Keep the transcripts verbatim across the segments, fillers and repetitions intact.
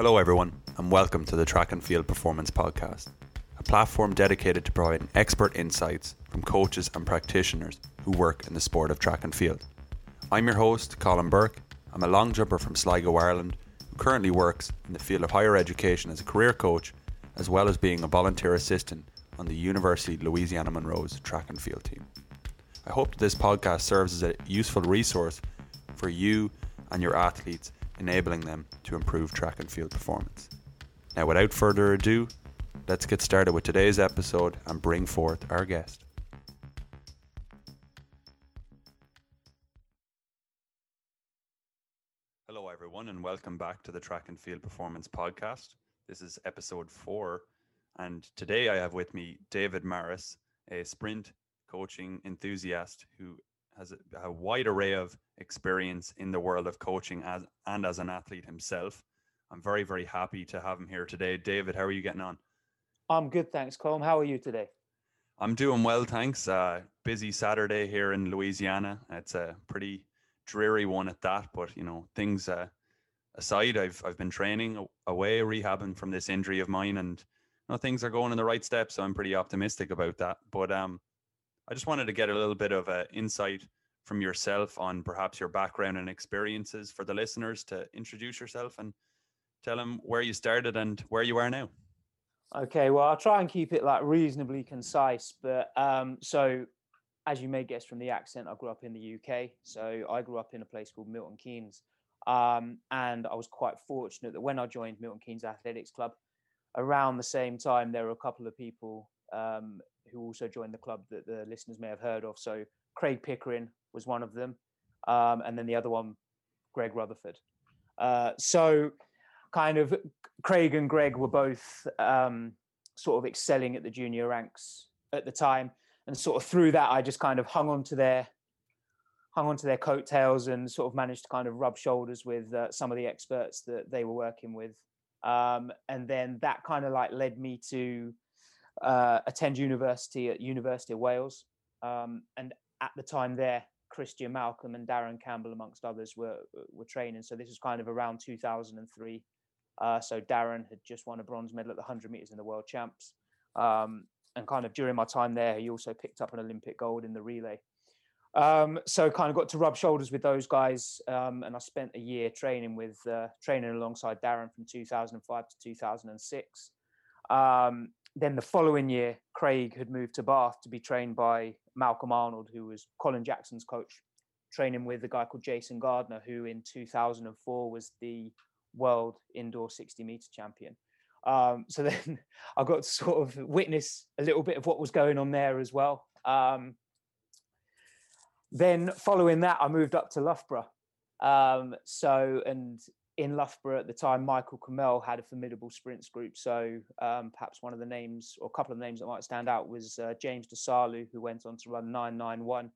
Hello everyone, and welcome to the Track and Field Performance Podcast, a platform dedicated to providing expert insights from coaches and practitioners who work in the sport of track and field. I'm your host, Colin Burke. I'm a long jumper from Sligo, Ireland, who currently works in the field of higher education as a career coach, as well as being a volunteer assistant on the University of Louisiana Monroe's track and field team. I hope that this podcast serves as a useful resource for you and your athletes, enabling them to improve track and field performance. Now, without further ado, let's get started with today's episode and bring forth our guest. Hello everyone, and welcome back to the Track and Field Performance Podcast. This is episode four. And today I have with me David Maris, a sprint coaching enthusiast who has a, a wide array of experience in the world of coaching as, and as an athlete himself. I'm very, very happy to have him here today. David, how are you getting on? I'm good, thanks, Colm. How are you today? I'm doing well, thanks. Uh, busy Saturday here in Louisiana. It's a pretty dreary one at that, but you know, things uh, aside, I've I've been training away, rehabbing from this injury of mine, and no, things are going in the right steps, so I'm pretty optimistic about that. But um, I just wanted to get a little bit of uh, insight from yourself on perhaps your background and experiences for the listeners, to introduce yourself and tell them where you started and where you are now. Okay, well, I'll try and keep it like reasonably concise. But um, so, as you may guess from the accent, I grew up in the U K. So I grew up in a place called Milton Keynes. Um, and I was quite fortunate that when I joined Milton Keynes Athletics Club, around the same time, there were a couple of people um, who also joined the club that the listeners may have heard of. So Craig Pickering was one of them. Um, and then the other one, Greg Rutherford. Uh, so kind of Craig and Greg were both um, sort of excelling at the junior ranks at the time. And sort of through that, I just kind of hung on to their hung on to their coattails and sort of managed to kind of rub shoulders with uh, some of the experts that they were working with. Um, and then that kind of like led me to uh, attend university at University of Wales. Um, and at the time there, Christian Malcolm and Darren Campbell, amongst others, were were training. So this was kind of around two thousand three. Uh, so Darren had just won a bronze medal at the one hundred meters in the World Champs. Um, and kind of during my time there, he also picked up an Olympic gold in the relay. Um, so kind of got to rub shoulders with those guys. Um, and I spent a year training with, uh, training alongside Darren from two thousand five to two thousand six. Um, then the following year, Craig had moved to Bath to be trained by Malcolm Arnold, who was Colin Jackson's coach, training with a guy called Jason Gardner, who in two thousand four was the world indoor sixty meter champion. Um, so then I got to sort of witness a little bit of what was going on there as well. Um, then following that, I moved up to Loughborough. Um, so, and in Loughborough at the time, Michael Kamel had a formidable sprints group. So um, perhaps one of the names, or a couple of names that might stand out, was uh, James Dasaolu, who went on to run nine ninety-one.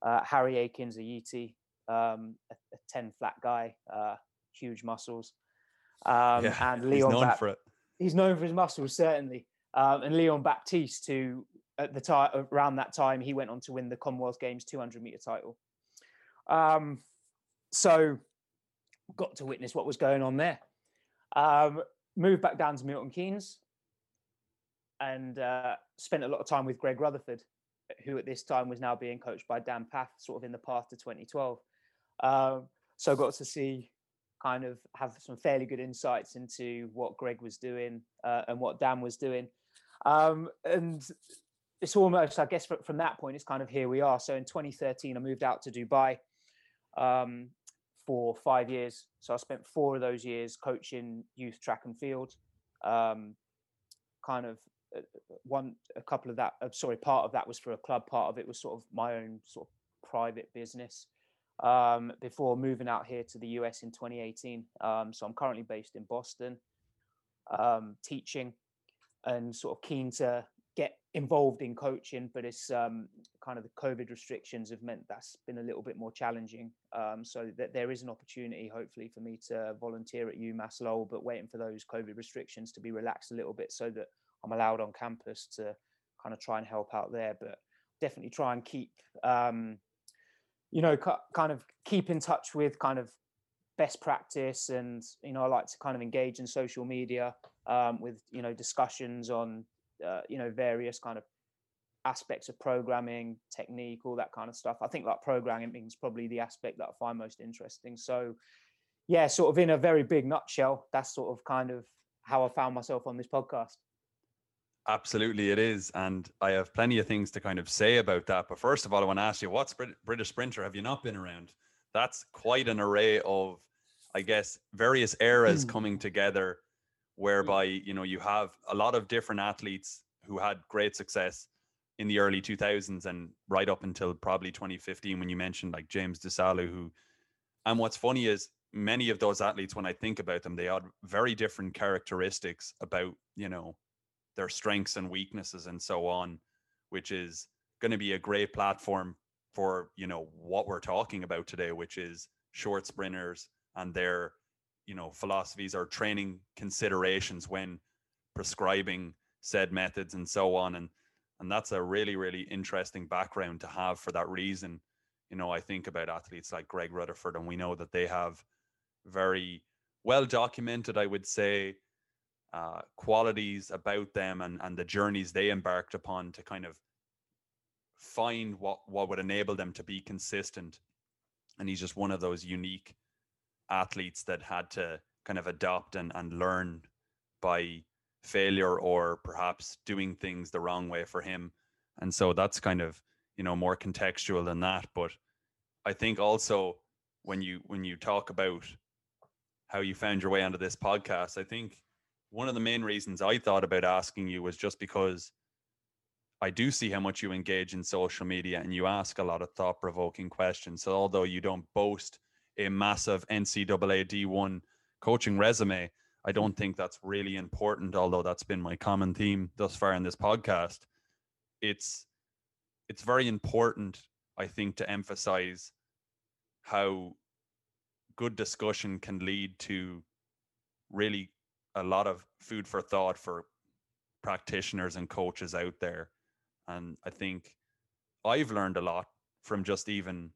Uh, Harry Aikens, a Yeetie, um, a, a ten flat guy, uh, huge muscles. Um, yeah, and Leon he's known Bap- for it. He's known for his muscles, certainly. Um, and Leon Baptiste, who at the time, around that time, he went on to win the Commonwealth Games two hundred meter title. Um, so got to witness what was going on there. Um, moved back down to Milton Keynes and uh, spent a lot of time with Greg Rutherford, who at this time was now being coached by Dan Pfaff, sort of in the path to twenty twelve. Um, so got to see, kind of have some fairly good insights into what Greg was doing uh, and what Dan was doing. Um, and it's almost, I guess, from that point, it's kind of here we are. So in twenty thirteen, I moved out to Dubai um, for five years. So I spent four of those years coaching youth track and field, um, kind of one, a couple of that, sorry, part of that was for a club. Part of it was sort of my own sort of private business. Um, before moving out here to the U S in twenty eighteen. Um, so I'm currently based in Boston, um, teaching and sort of keen to get involved in coaching, but it's um, kind of the COVID restrictions have meant that's been a little bit more challenging. Um, so that there is an opportunity, hopefully, for me to volunteer at UMass Lowell, but waiting for those COVID restrictions to be relaxed a little bit so that I'm allowed on campus to kind of try and help out there, but definitely try and keep, um, you know, kind of keep in touch with kind of best practice, and you know, I like to kind of engage in social media um, with you know discussions on uh, you know various kind of aspects of programming, technique, all that kind of stuff. I think like programming is probably the aspect that I find most interesting. So yeah, sort of in a very big nutshell, that's sort of kind of how I found myself on this podcast. Absolutely, it is. And I have plenty of things to kind of say about that. But first of all, I want to ask you, what's British Sprinter have you not been around? That's quite an array of, I guess, various eras mm. coming together, whereby, you know, you have a lot of different athletes who had great success in the early two thousands and right up until probably twenty fifteen, when you mentioned like James Dasaolu, who, and what's funny is many of those athletes, when I think about them, they had very different characteristics about, you know, their strengths and weaknesses and so on, which is going to be a great platform for, you know, what we're talking about today, which is short sprinters and their, you know, philosophies or training considerations when prescribing said methods and so on. And, and that's a really, really interesting background to have for that reason. You know, I think about athletes like Greg Rutherford, and we know that they have very well documented, I would say, uh, qualities about them and, and the journeys they embarked upon to kind of find what, what would enable them to be consistent. And he's just one of those unique athletes that had to kind of adopt and, and learn by failure, or perhaps doing things the wrong way for him. And so that's kind of, you know, more contextual than that. But I think also when you, when you talk about how you found your way onto this podcast, I think one of the main reasons I thought about asking you was just because I do see how much you engage in social media and you ask a lot of thought-provoking questions. So although you don't boast a massive N C double A D one coaching resume, I don't think that's really important, although that's been my common theme thus far in this podcast. It's, it's very important, I think, to emphasize how good discussion can lead to really a lot of food for thought for practitioners and coaches out there. And I think I've learned a lot from just even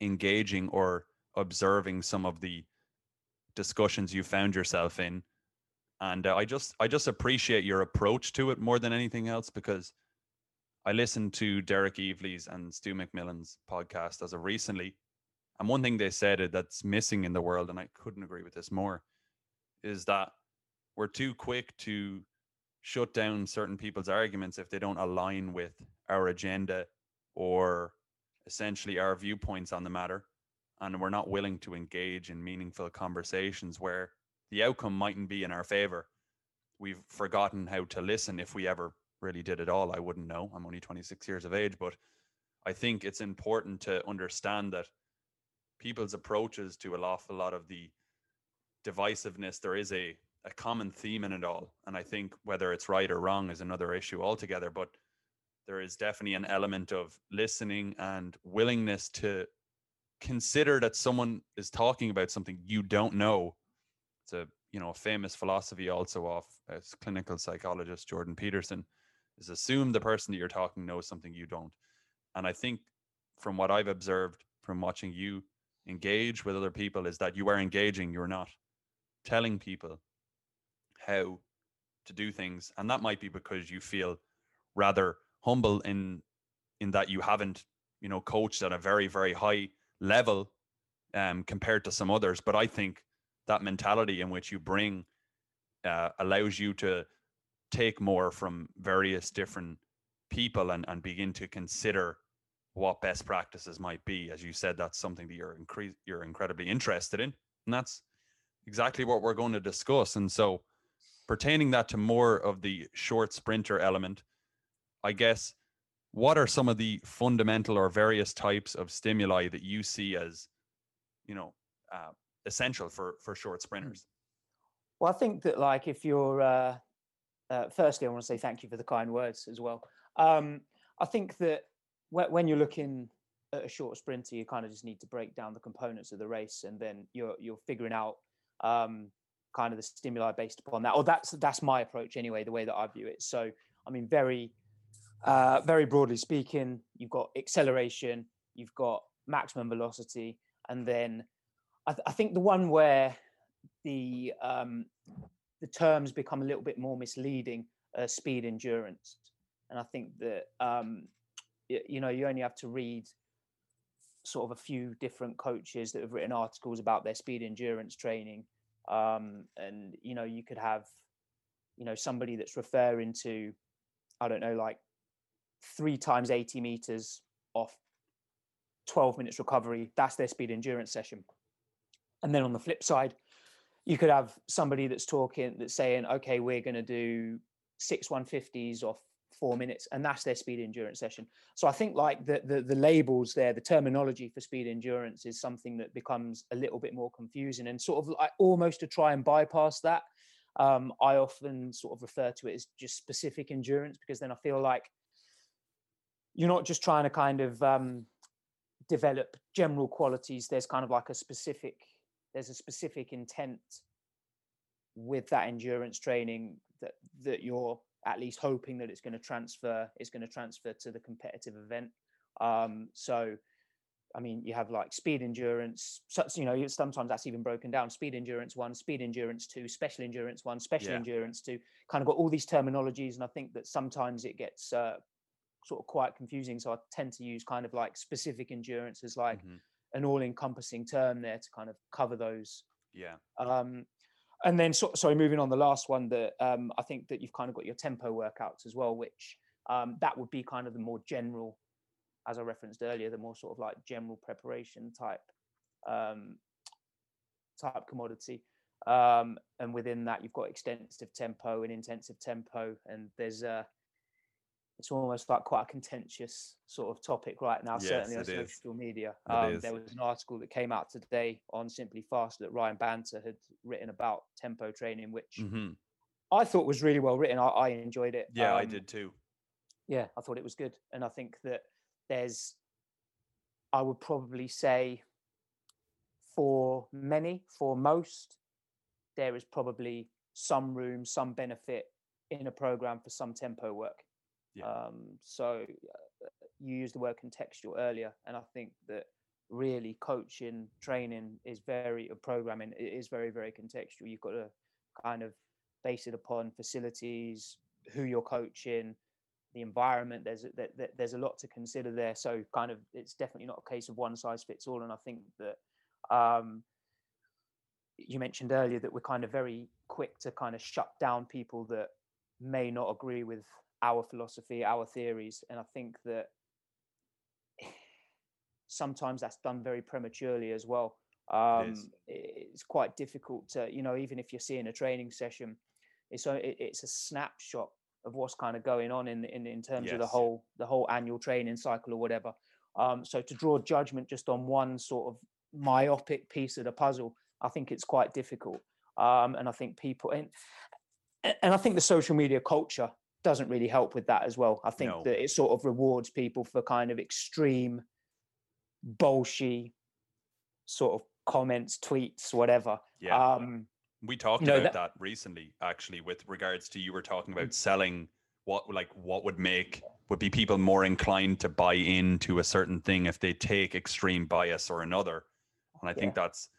engaging or observing some of the discussions you found yourself in. And uh, I just, I just appreciate your approach to it more than anything else, because I listened to Derek Evely's and Stu McMillan's podcast as of recently. And one thing they said that's missing in the world, and I couldn't agree with this more, is that we're too quick to shut down certain people's arguments if they don't align with our agenda or essentially our viewpoints on the matter. And we're not willing to engage in meaningful conversations where the outcome mightn't be in our favor. We've forgotten how to listen, if we ever really did at all. I wouldn't know. I'm only twenty-six years of age, but I think it's important to understand that people's approaches to an awful lot of the divisiveness, there is a, a common theme in it all. And I think whether it's right or wrong is another issue altogether, but there is definitely an element of listening and willingness to consider that someone is talking about something you don't know. It's a, you know, a famous philosophy also of a clinical psychologist, Jordan Peterson, is assume the person that you're talking knows something you don't. And I think from what I've observed from watching you engage with other people is that you are engaging, you're not telling people how to do things. And that might be because you feel rather humble in, in that you haven't, you know, coached at a very, very high level um, compared to some others. But I think that mentality in which you bring uh, allows you to take more from various different people and, and begin to consider what best practices might be. As you said, that's something that you're incre- you're incredibly interested in. And that's exactly what we're going to discuss. And so pertaining that to more of the short sprinter element, I guess, what are some of the fundamental or various types of stimuli that you see as, you know, uh, essential for, for short sprinters? Well, I think that like if you're, uh, uh, firstly, I want to say thank you for the kind words as well. Um, I think that when you're looking at a short sprinter, you kind of just need to break down the components of the race, and then you're you're figuring out um, kind of the stimuli based upon that. Or that's that's my approach anyway, the way that I view it. So, I mean, very uh, very broadly speaking, you've got acceleration, you've got maximum velocity, and then I, th- I think the one where the um, the terms become a little bit more misleading, uh, speed endurance. And I think that, um, you, you know, you only have to read sort of a few different coaches that have written articles about their speed endurance training. Um, and, you know, you could have, you know, somebody that's referring to, I don't know, like three times eighty meters off twelve minutes recovery. That's their speed endurance session. And then on the flip side, you could have somebody that's talking, that's saying, okay, we're going to do six one fifties off four minutes, and that's their speed endurance session. So I think like the, the the labels there, the terminology for speed endurance is something that becomes a little bit more confusing, and sort of like almost to try and bypass that. Um, I often sort of refer to it as just specific endurance, because then I feel like you're not just trying to kind of um, develop general qualities. There's kind of like a specific, there's a specific intent with that endurance training that that you're at least hoping that it's going to transfer, it's going to transfer to the competitive event. Um, so, I mean, you have like speed endurance, such, you know, sometimes that's even broken down, speed endurance one, speed endurance two, special endurance one, special yeah. endurance two, kind of got all these terminologies. And I think that sometimes it gets uh, sort of quite confusing. So I tend to use kind of like specific endurance as like mm-hmm. an all encompassing term there to kind of cover those. Yeah. Um, And then, so, sorry, moving on, the last one that um, I think that you've kind of got your tempo workouts as well, which um, that would be kind of the more general, as I referenced earlier, the more sort of like general preparation type um, type commodity. Um, and within that, you've got extensive tempo and intensive tempo. And there's a, it's almost like quite a contentious sort of topic right now, yes, certainly on social media. Um, there was an article that came out today on Simply Fast that Ryan Banter had written about tempo training, which mm-hmm. I thought was really well written. I, I enjoyed it. Yeah, um, I did too. Yeah, I thought it was good. And I think that there's, I would probably say for many, for most, there is probably some room, some benefit in a program for some tempo work. Yeah. Um, so uh, you used the word contextual earlier, and I think that really coaching, training is very, or programming it is very, very contextual. You've got to kind of base it upon facilities, who you're coaching, the environment. There's a, there, there's a lot to consider there. So kind of, it's definitely not a case of one size fits all. And I think that um, you mentioned earlier that we're kind of very quick to kind of shut down people that may not agree with our philosophy, our theories. And I think that sometimes that's done very prematurely as well. Um, it it's quite difficult to, you know, even if you're seeing a training session, it's a, it's a snapshot of what's kind of going on in in, in terms yes. of the whole the whole annual training cycle or whatever. Um, so to draw judgment just on one sort of myopic piece of the puzzle, I think it's quite difficult. Um, and I think people, and and I think the social media culture doesn't really help with that as well. I think no. that it sort of rewards people for kind of extreme bolshy sort of comments, tweets, whatever. Yeah. Um, we talked you know, about that-, that recently, actually, with regards to, you were talking about selling what, like what would make, would be people more inclined to buy into a certain thing if they take extreme bias or another. And I think yeah. that's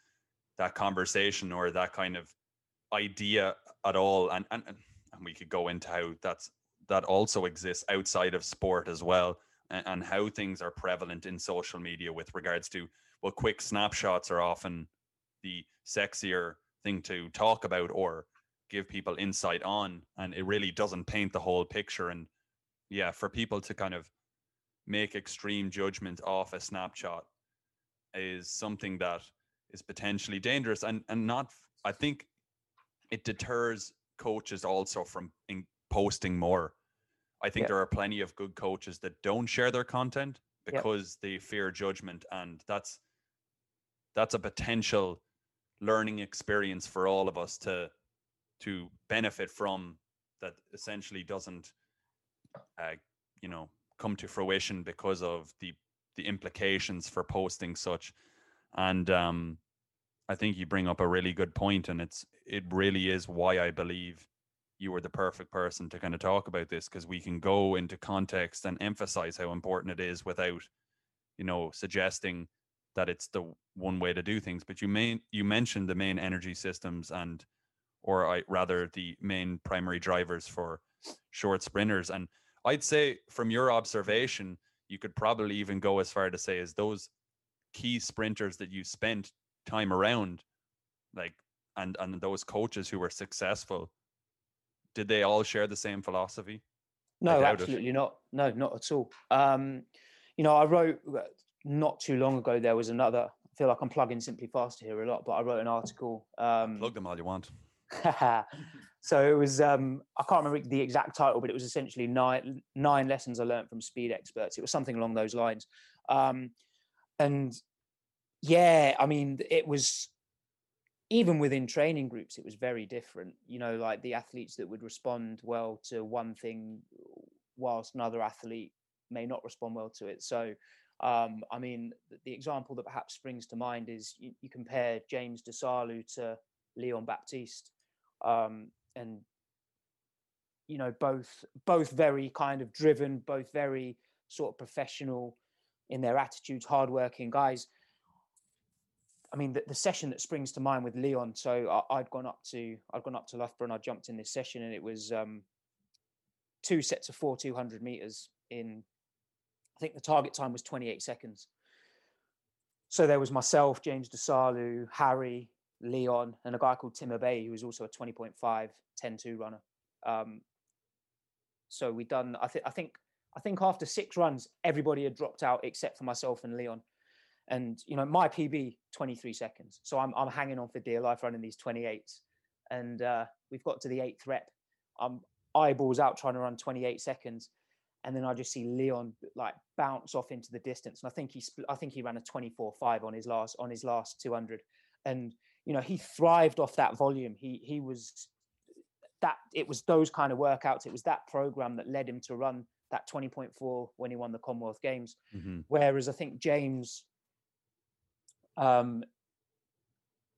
that conversation or that kind of idea at all. And, and, and And we could go into how that's that also exists outside of sport as well, and, and how things are prevalent in social media with regards to, well, quick snapshots are often the sexier thing to talk about or give people insight on, and it really doesn't paint the whole picture. And yeah, for people to kind of make extreme judgment off a snapshot is something that is potentially dangerous, and and not, I think it deters coaches also from in posting more. I think yeah. there are plenty of good coaches that don't share their content because yeah. they fear judgment, and that's that's a potential learning experience for all of us to to benefit from, that essentially doesn't uh, you know come to fruition because of the the implications for posting such. And um I think you bring up a really good point, and it's it really is why I believe you are the perfect person to kind of talk about this, because we can go into context and emphasize how important it is without, you know, suggesting that it's the one way to do things. But you main, you mentioned the main energy systems and, or I, rather the main primary drivers for short sprinters. And I'd say from your observation, you could probably even go as far to say is those key sprinters that you spent time around, like, and, and those coaches who were successful, did they all share the same philosophy? No, absolutely it. not. No, not at all. Um, you know, I wrote not too long ago, there was another, I feel like I'm plugging Simply Fast here a lot, but I wrote an article. Um, Plug them all you want. So it was, um, I can't remember the exact title, but it was essentially nine, nine lessons I learned from speed experts. It was something along those lines. Um, and yeah, I mean, it was, even within training groups, it was very different. You know, like the athletes that would respond well to one thing whilst another athlete may not respond well to it. So, um, I mean, the example that perhaps springs to mind is you, you compare James Dasaolu to Leon Baptiste. Um, and, you know, both, both very kind of driven, both very sort of professional in their attitudes, hardworking guys. I mean, the, the session that springs to mind with Leon. So I, I'd gone up to, I'd gone up to Loughborough and I jumped in this session, and it was um, two sets of four, two hundred meters in, I think the target time was twenty-eight seconds. So there was myself, James Dasaolu, Harry, Leon, and a guy called Tim Abay, who was also a twenty point five ten two runner. Um, so we done, I think, I think, I think after six runs, everybody had dropped out except for myself and Leon. And, you know, my P B, twenty-three seconds. So I'm, I'm hanging on for dear life running these twenty-eights. And uh, we've got to the eighth rep. I'm eyeballs out trying to run twenty-eight seconds. And then I just see Leon like bounce off into the distance. And I think he, I think he ran a twenty-four five on his last, on his last two hundred. And, you know, he thrived off that volume. He, he was that, it was those kind of workouts. It was that program that led him to run that twenty point four when he won the Commonwealth Games. Mm-hmm. Whereas I think James, um,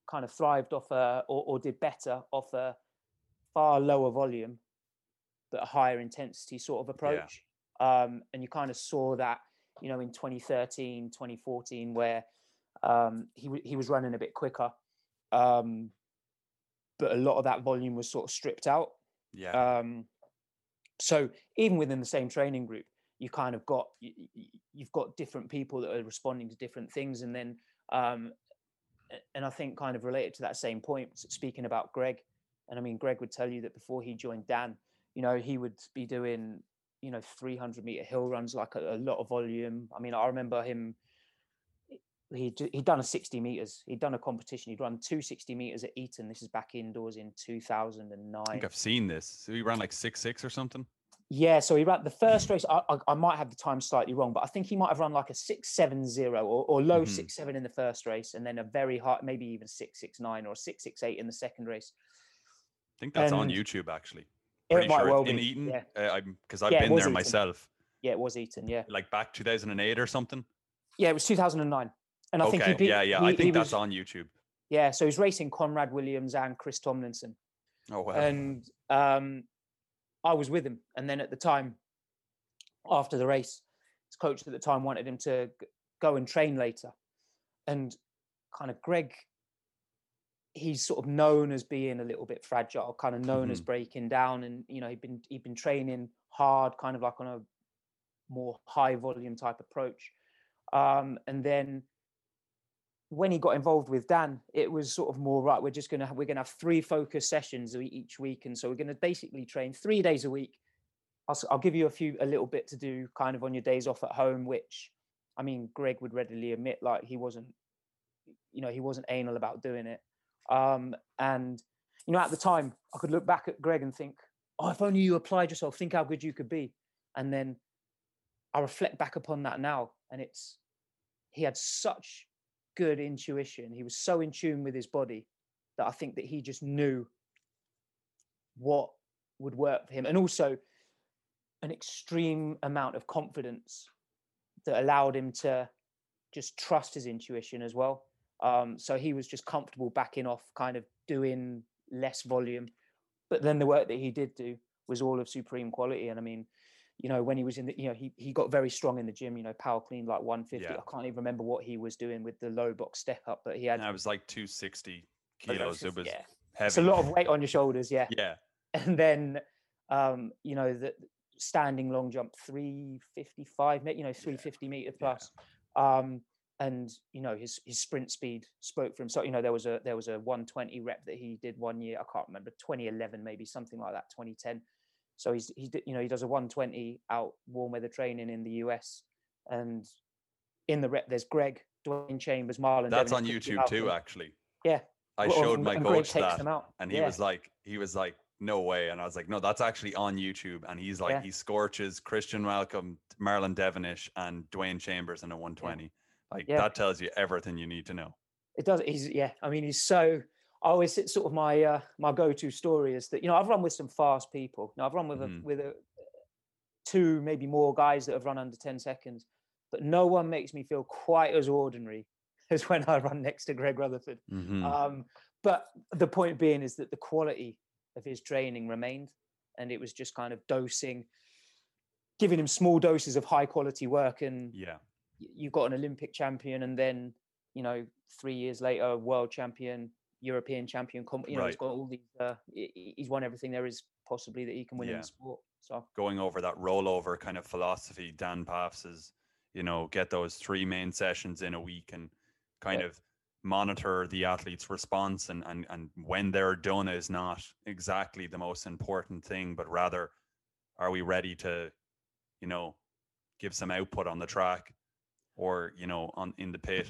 kind of thrived off a, or, or did better off a far lower volume, but a higher intensity sort of approach. Yeah. Um, and you kind of saw that, you know, in twenty thirteen, twenty fourteen, where um, he, w- he was running a bit quicker. Um, but a lot of that volume was sort of stripped out. Yeah. Um, so even within the same training group, you kind of got, you, you've got different people that are responding to different things. And then, Um, and I think kind of related to that same point, speaking about Greg, and I mean, Greg would tell you that before he joined Dan, you know, he would be doing, you know, three hundred meter hill runs, like a, a lot of volume. I mean, I remember him, he, he'd done a sixty meters, he'd done a competition, he'd run two sixty meters at Eton. This is back indoors in two thousand nine. I think I've seen this. So he ran like six six or something. Yeah, so he ran the first race. I, I, I might have the time slightly wrong, but I think he might have run like a six seven zero or, or low mm-hmm. six seven in the first race, and then a very high, maybe even six six nine or six six eight in the second race. I think that's and on YouTube actually. Pretty it might sure well in be. Eton, yeah. uh, I'm because I've yeah, been there Eton. myself. Yeah, it was Eton. Yeah, like back two thousand and eight or something. Yeah, it was two thousand and nine, and I okay. think he beat, yeah, yeah, he, I think that's was, on YouTube. Yeah, so he's racing Conrad Williams and Chris Tomlinson. Oh wow! And um. I was with him. And then at the time, after the race, his coach at the time wanted him to g- go and train later. And kind of Greg, he's sort of known as being a little bit fragile, kind of known mm-hmm. as breaking down. And, you know, he'd been, he'd been training hard, kind of like on a more high volume type approach. Um, and then when he got involved with Dan, it was sort of more, right, we're just going to, we're going to have three focus sessions each week. And so we're going to basically train three days a week. I'll, I'll give you a few, a little bit to do kind of on your days off at home, which, I mean, Greg would readily admit, like he wasn't, you know, he wasn't anal about doing it. Um, and, you know, at the time I could look back at Greg and think, oh, if only you applied yourself, think how good you could be. And then I reflect back upon that now. And it's, he had such good intuition. He was so in tune with his body that I think that he just knew what would work for him, and also an extreme amount of confidence that allowed him to just trust his intuition as well. Um, so he was just comfortable backing off, kind of doing less volume, but then the work that he did do was all of supreme quality. And I mean, you know, when he was in the, you know, he he got very strong in the gym, you know, power clean like one fifty. Yeah. I can't even remember what he was doing with the low box step up, but he had. And I was like two hundred sixty kilos. It was yeah. heavy. It's a lot of weight on your shoulders. Yeah. Yeah. And then, um, you know, the standing long jump, three fifty-five, you know, three fifty yeah. meter plus. Yeah. Um, and, you know, his, his sprint speed spoke for him. So, you know, there was a, there was a one twenty rep that he did one year. I can't remember, twenty eleven, maybe something like that, twenty ten. So he's, he, you know, he does a one twenty out warm weather training in the U S, and in the rep, there's Greg, Dwayne Chambers, Marlon. That's Devinish, on YouTube too, him. Actually. Yeah. I well, showed my and coach that and he yeah. was like, he was like, no way. And I was like, no, that's actually on YouTube. And he's like, yeah. he scorches Christian Malcolm, Marlon Devinish and Dwayne Chambers in a one twenty. Yeah. Like yeah. that tells you everything you need to know. It does. He's yeah. I mean, he's so. I always it's sort of my uh, my go-to story is that, you know, I've run with some fast people. Now I've run with mm-hmm. a, with a, two maybe more guys that have run under ten seconds, but no one makes me feel quite as ordinary as when I run next to Greg Rutherford. Mm-hmm. Um, but the point being is that the quality of his training remained, and it was just kind of dosing, giving him small doses of high-quality work, and yeah. you've got an Olympic champion, and then, you know, three years later, world champion, European champion. You know, right. he's got all these. Uh, he's won everything there is possibly that he can win yeah. in the sport. So going over that rollover kind of philosophy, Dan Pfaff is, you know, get those three main sessions in a week and kind yeah. of monitor the athlete's response, and and and when they're done is not exactly the most important thing, but rather, are we ready to, you know, give some output on the track? Or, you know, on in the pit.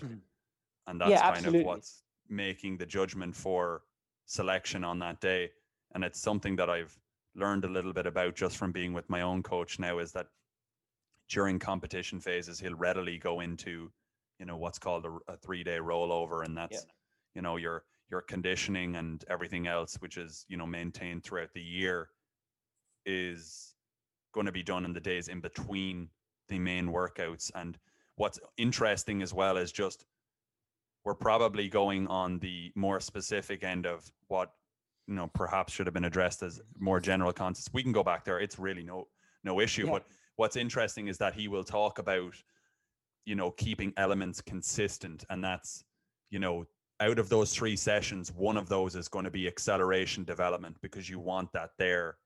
And that's yeah, kind absolutely. Of what's making the judgment for selection on that day. And it's something that I've learned a little bit about just from being with my own coach now, is that during competition phases, he'll readily go into, you know, what's called a, a three-day rollover. And that's, yeah. you know, your your conditioning and everything else, which is, you know, maintained throughout the year, is going to be done in the days in between the main workouts. And what's interesting as well is just we're probably going on the more specific end of what, you know, perhaps should have been addressed as more general concepts. We can go back there. It's really no no issue. Yeah. But what's interesting is that he will talk about, you know, keeping elements consistent. And that's, you know, out of those three sessions, one of those is going to be acceleration development, because you want that there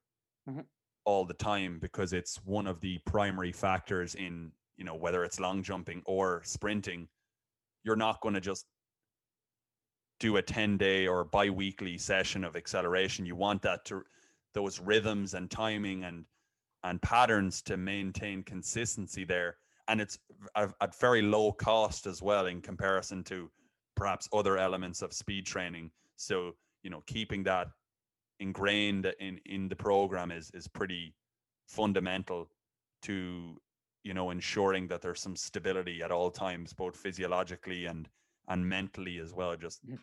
mm-hmm. all the time, because it's one of the primary factors in, you know, whether it's long jumping or sprinting. You're not going to just do a ten day or bi-weekly session of acceleration. You want that to those rhythms and timing and, and patterns to maintain consistency there. And it's at very low cost as well in comparison to perhaps other elements of speed training. So, you know, keeping that ingrained in, in the program is, is pretty fundamental to, you know, ensuring that there's some stability at all times, both physiologically and and mentally as well, just yeah.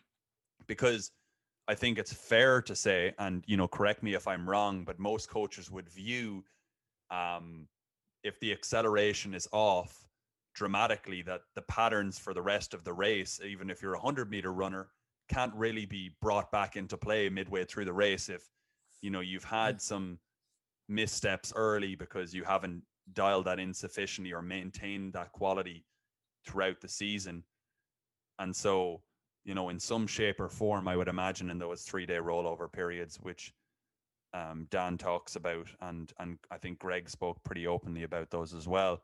because I think it's fair to say, and, you know, correct me if I'm wrong, but most coaches would view um, if the acceleration is off dramatically, that the patterns for the rest of the race, even if you're a one hundred meter runner, can't really be brought back into play midway through the race if, you know, you've had some missteps early because you haven't dial that in sufficiently or maintain that quality throughout the season. And so, you know, in some shape or form, I would imagine in those three-day rollover periods, which um, Dan talks about, and and I think Greg spoke pretty openly about those as well,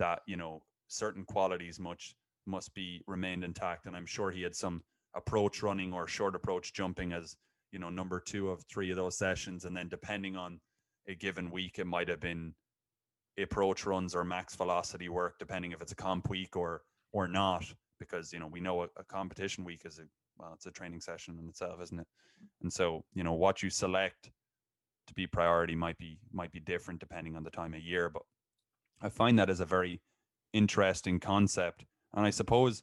that, you know, certain qualities much must be remained intact. And I'm sure he had some approach running or short approach jumping as, you know, number two of three of those sessions. And then depending on a given week, it might have been approach runs or max velocity work, depending if it's a comp week or or not, because, you know, we know a, a competition week is a well it's a training session in itself, isn't it? And so, you know, what you select to be priority might be might be different depending on the time of year. But I find that is a very interesting concept. And I suppose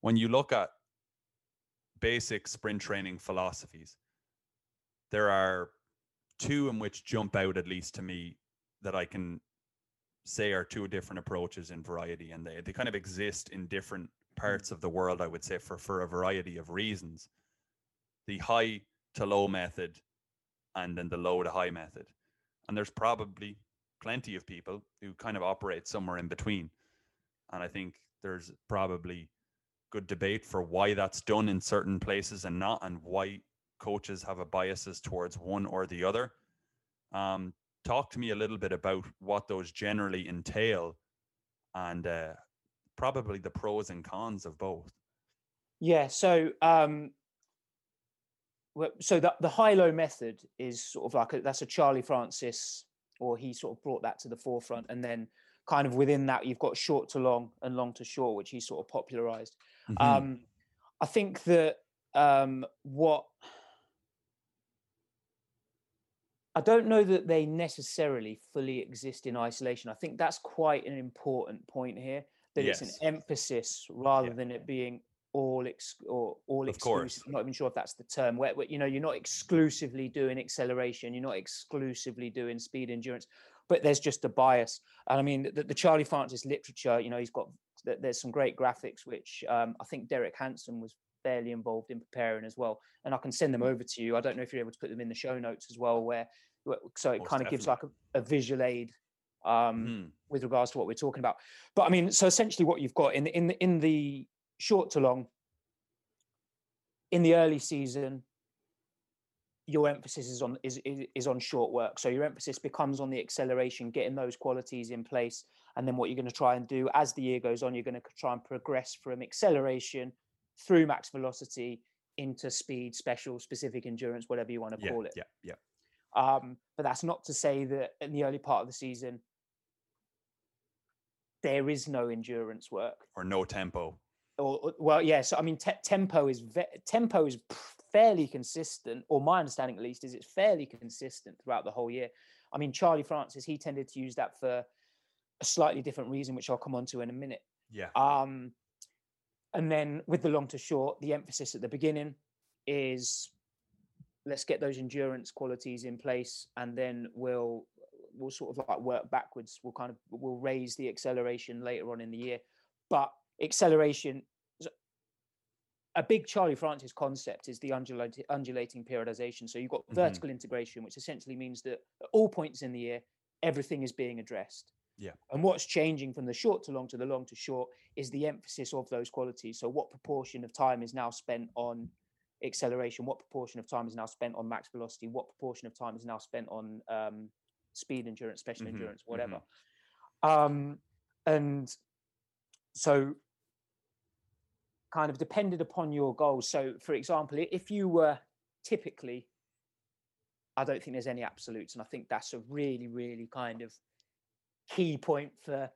when you look at basic sprint training philosophies, there are two in which jump out, at least to me, that I can say are two different approaches in variety, and they, they kind of exist in different parts of the world, I would say, for for a variety of reasons. The high to low method, and then the low to high method. And there's probably plenty of people who kind of operate somewhere in between. And I think there's probably good debate for why that's done in certain places and not, and why coaches have a biases towards one or the other. Um, talk to me a little bit about what those generally entail and uh, probably the pros and cons of both. Yeah, so um, so the, the high-low method is sort of like, a, that's a Charlie Francis, or he sort of brought that to the forefront. And then kind of within that, you've got short to long and long to short, which he sort of popularized. Mm-hmm. Um, I think that um, what... I don't know that they necessarily fully exist in isolation. I think that's quite an important point here, that yes. It's an emphasis rather yeah. than it being all ex- or all of exclusive. Course. I'm not even sure if that's the term. Where, where, you know, you're not exclusively doing acceleration. You're not exclusively doing speed endurance, but there's just a bias. And I mean, the, the Charlie Francis literature, you know, he's got, there's some great graphics, which um, I think Derek Hansen was fairly involved in preparing as well, and I can send them over to you. I don't know if you're able to put them in the show notes as well, where so it Most kind of definitely. gives like a, a visual aid um mm. with regards to what we're talking about. But I mean, so essentially what you've got in the, in the in the short to long, in the early season, your emphasis is on is is, is on short work. So your emphasis becomes on the acceleration, getting those qualities in place, and then what you're going to try and do as the year goes on, you're going to try and progress from acceleration through max velocity into speed, special, specific endurance, whatever you want to yeah, call it. Yeah, yeah. Um, but that's not to say that in the early part of the season, there is no endurance work. Or no tempo. Or, or well, yes. Yeah, so, I mean, te- tempo is ve- tempo is fairly consistent, or my understanding at least is it's fairly consistent throughout the whole year. I mean, Charlie Francis, he tended to use that for a slightly different reason, which I'll come on to in a minute. Yeah. Um, And then with the long to short, the emphasis at the beginning is let's get those endurance qualities in place, and then we'll we'll sort of like work backwards. We'll kind of we'll raise the acceleration later on in the year. But acceleration, a big Charlie Francis concept is the undulating, undulating periodization. So you've got mm-hmm. vertical integration, which essentially means that at all points in the year, everything is being addressed. Yeah. And what's changing from the short to long to the long to short is the emphasis of those qualities. So what proportion of time is now spent on acceleration? What proportion of time is now spent on max velocity? What proportion of time is now spent on um, speed endurance, special mm-hmm. endurance, whatever? Mm-hmm. Um, and so kind of depended upon your goals. So, for example, if you were typically, I don't think there's any absolutes. And I think that's a really, really kind of key point for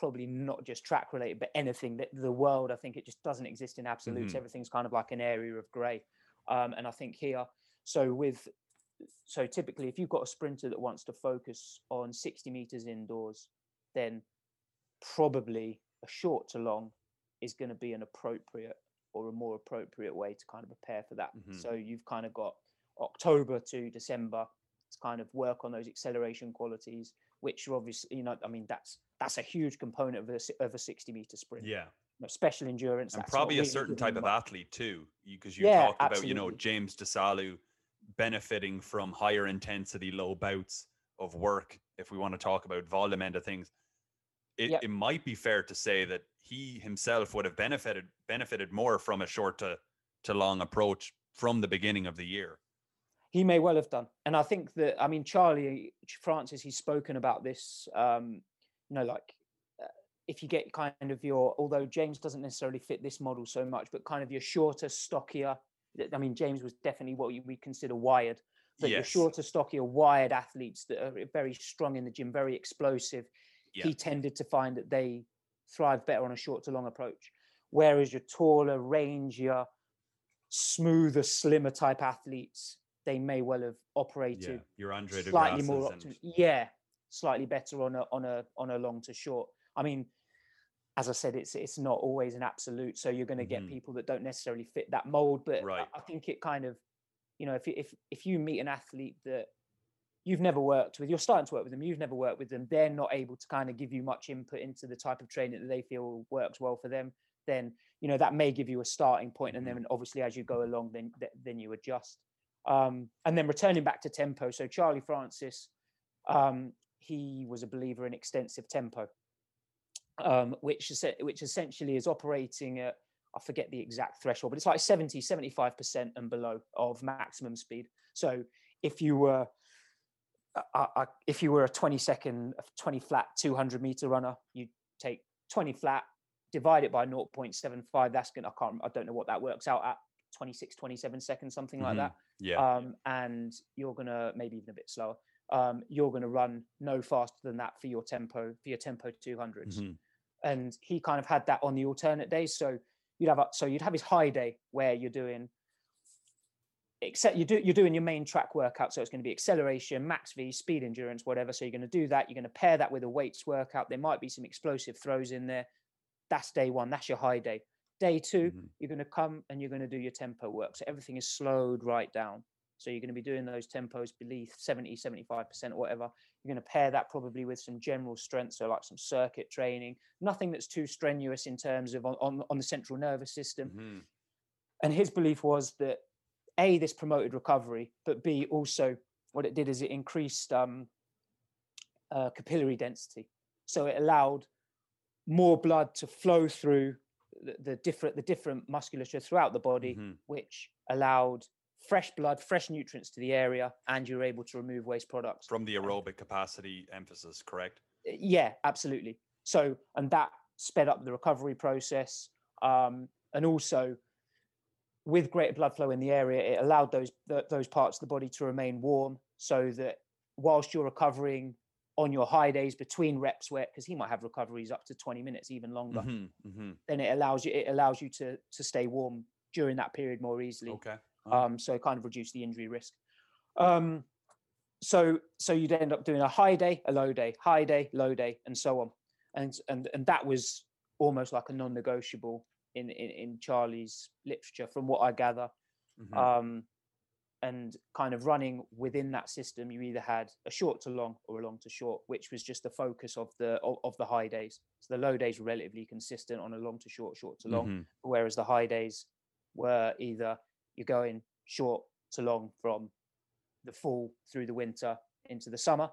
probably not just track related, but anything that the world, I think it just doesn't exist in absolutes. Mm-hmm. Everything's kind of like an area of grey. Um, and I think here, so with, so typically if you've got a sprinter that wants to focus on sixty meters indoors, then probably a short to long is going to be an appropriate or a more appropriate way to kind of prepare for that. Mm-hmm. So you've kind of got October to December to kind of work on those acceleration qualities, which are obviously, you know, I mean, that's that's a huge component of a, of a sixty meter sprint. Yeah. You know, special endurance. And that's probably really a certain type of athlete too, because you, you yeah, talked absolutely. about, you know, James Dasaolu benefiting from higher intensity, low bouts of work. If we want to talk about volume end of things, it, yep. it might be fair to say that he himself would have benefited, benefited more from a short to, to long approach from the beginning of the year. He may well have done. And I think that, I mean, Charlie Francis, he's spoken about this, um, you know, like uh, if you get kind of your, although James doesn't necessarily fit this model so much, but kind of your shorter, stockier, I mean, James was definitely what we consider wired, but yes. your shorter, stockier, wired athletes that are very strong in the gym, very explosive, yeah. he tended to find that they thrive better on a short to long approach. Whereas your taller, rangier, smoother, slimmer type athletes, they may well have operated yeah, your Andre De Grasse slightly more optim- and- yeah, slightly better on a on a on a long to short. I mean, as I said, it's it's not always an absolute. So you're going to mm-hmm. get people that don't necessarily fit that mold. But right. I think it kind of, you know, if if if you meet an athlete that you've never worked with, you're starting to work with them, you've never worked with them, they're not able to kind of give you much input into the type of training that they feel works well for them. Then you know that may give you a starting point, mm-hmm. and then obviously as you go along, then then you adjust. Um, and then returning back to tempo. So Charlie Francis, um, he was a believer in extensive tempo, um, which is, which essentially is operating at, I forget the exact threshold, but it's like seventy, seventy-five percent and below of maximum speed. So if you were, uh, uh, if you were a twenty second, twenty flat, two hundred meter runner, you take twenty flat, divide it by zero point seven five. That's going to, I can't, I don't know what that works out at, twenty-six, twenty-seven seconds, something like mm-hmm. that. Yeah. Um, and you're going to, maybe even a bit slower. Um, you're going to run no faster than that for your tempo, for your tempo two hundreds. Mm-hmm. And he kind of had that on the alternate days. So you'd have, a, so you'd have his high day where you're doing, except you do, you're doing your main track workout. So it's going to be acceleration, max V, speed, endurance, whatever. So you're going to do that. You're going to pair that with a weights workout. There might be some explosive throws in there. That's day one. That's your high day. Day two, mm-hmm. you're going to come and you're going to do your tempo work. So everything is slowed right down. So you're going to be doing those tempos, belief, seventy, seventy-five percent or whatever. You're going to pair that probably with some general strength, so like some circuit training, nothing that's too strenuous in terms of on, on, on the central nervous system. Mm-hmm. And his belief was that, A, this promoted recovery, but B, also what it did is it increased um, uh, capillary density. So it allowed more blood to flow through the, the different the different musculature throughout the body, mm-hmm. which allowed fresh blood, fresh nutrients to the area, and you're able to remove waste products. From the aerobic capacity emphasis, correct? Yeah, absolutely. So, and that sped up the recovery process. Um, and also, with greater blood flow in the area, it allowed those th- those parts of the body to remain warm, so that whilst you're recovering on your high days between reps, where, because he might have recoveries up to twenty minutes, even longer, mm-hmm, mm-hmm. then it allows you it allows you to to stay warm during that period more easily. Okay. Um, so kind of reduce the injury risk. Um, so so you'd end up doing a high day, a low day, high day, low day, and so on. And and and that was almost like a non-negotiable in in, in Charlie's literature, from what I gather. Mm-hmm. Um, and kind of running within that system, you either had a short to long or a long to short, which was just the focus of the of, of the high days. So the low days were relatively consistent on a long to short, short to long, mm-hmm. whereas the high days were either you're going short to long from the fall through the winter into the summer,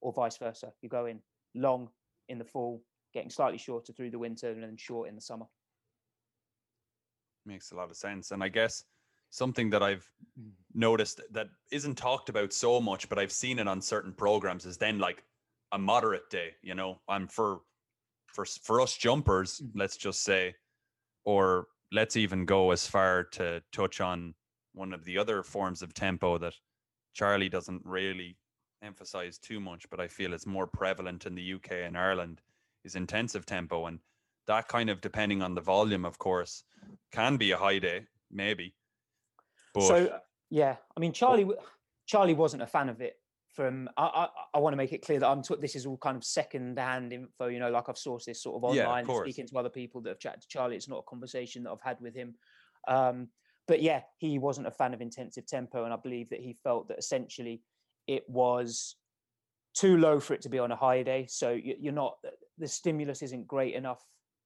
or vice versa. You're going long in the fall, getting slightly shorter through the winter, and then short in the summer. Makes a lot of sense. And I guess something that I've noticed that isn't talked about so much, but I've seen it on certain programs, is then like a moderate day, you know, I'm for, for, for us jumpers, mm-hmm. let's just say, or let's even go as far to touch on one of the other forms of tempo that Charlie doesn't really emphasize too much, but I feel it's more prevalent in the U K and Ireland, is intensive tempo. And that kind of, depending on the volume, of course, can be a high day, maybe. But so, yeah, I mean, Charlie, but, Charlie wasn't a fan of it. From I, I, I want to make it clear that I'm. T- this is all kind of second-hand info, you know. Like, I've sourced this sort of online, yeah, of speaking to other people that have chatted to Charlie. It's not a conversation that I've had with him. Um, but yeah, he wasn't a fan of intensive tempo, and I believe that he felt that essentially it was too low for it to be on a high day. So you, you're not the stimulus isn't great enough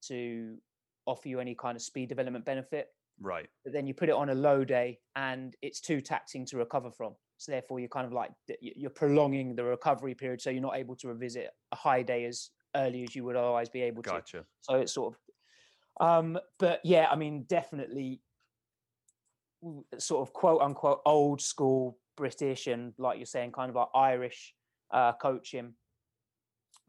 to offer you any kind of speed development benefit. Right. But then you put it on a low day, and it's too taxing to recover from. So therefore, you're kind of like, you're prolonging the recovery period, so you're not able to revisit a high day as early as you would otherwise be able to. Gotcha. So it's sort of, um, but yeah, I mean, definitely sort of quote unquote old school British and, like you're saying, kind of like Irish uh, coaching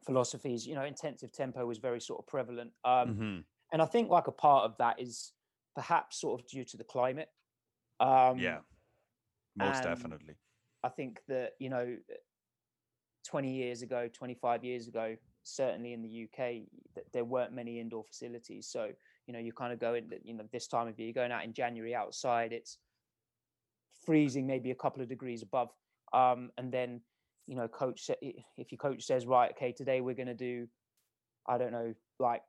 philosophies, you know, intensive tempo was very sort of prevalent. Um, mm-hmm. And I think like a part of that is perhaps sort of due to the climate. Um, yeah. Most and definitely. I think that, you know, twenty years ago, twenty-five years ago, certainly in the U K, that there weren't many indoor facilities. So, you know, you kind of go in, you know, this time of year, you're going out in January outside, it's freezing, maybe a couple of degrees above. Um, and then, you know, coach, if your coach says, right, okay, today we're going to do, I don't know, like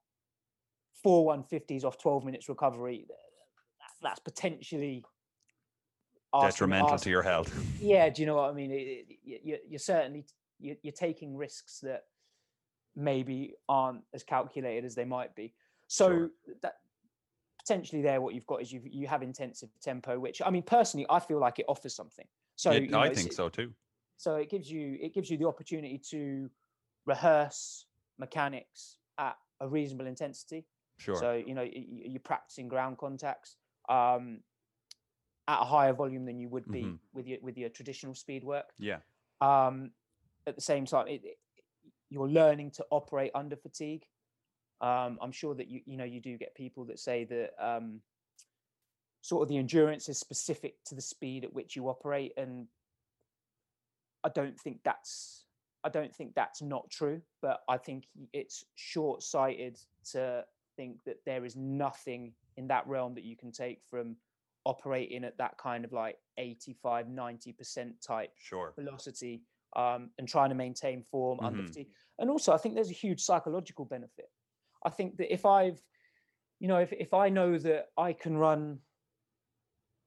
four one fifties off twelve minutes recovery, that's potentially Asking, detrimental asking, to your health. Yeah, do you know what I mean? It, it, you, you're certainly you, you're taking risks that maybe aren't as calculated as they might be. So sure. that potentially there, what you've got is you you have intensive tempo, which, I mean, personally, I feel like it offers something. So it, you know, I think so too. So it gives you it gives you the opportunity to rehearse mechanics at a reasonable intensity. Sure. So, you know, you're practicing ground contacts um, at a higher volume than you would be mm-hmm. with your with your traditional speed work. Yeah. Um, at the same time, it, it, you're learning to operate under fatigue. Um, I'm sure that you you know you do get people that say that um, sort of the endurance is specific to the speed at which you operate, and I don't think that's I don't think that's not true. But I think it's short-sighted to think that there is nothing in that realm that you can take from operating at that kind of like eighty-five, ninety percent type sure. velocity um, and trying to maintain form mm-hmm. under fatigue. And also, I think there's a huge psychological benefit. I think that if I've, you know, if, if I know that I can run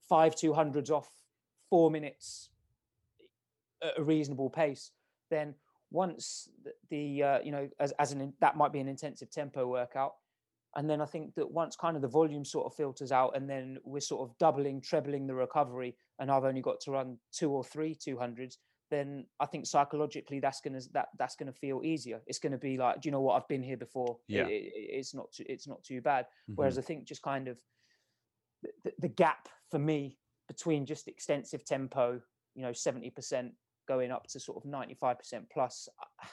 five two hundreds off four minutes at a reasonable pace, then once the, the uh, you know, as, as an, that might be an intensive tempo workout. And then I think that once kind of the volume sort of filters out, and then we're sort of doubling, trebling the recovery, and I've only got to run two or three two hundreds, then I think psychologically that's gonna that that's gonna feel easier. It's gonna be like, do you know what, I've been here before. Yeah. It, it, it's not too, it's not too bad. Mm-hmm. Whereas I think just kind of the, the gap for me between just extensive tempo, you know, seventy percent going up to sort of ninety-five percent plus. I,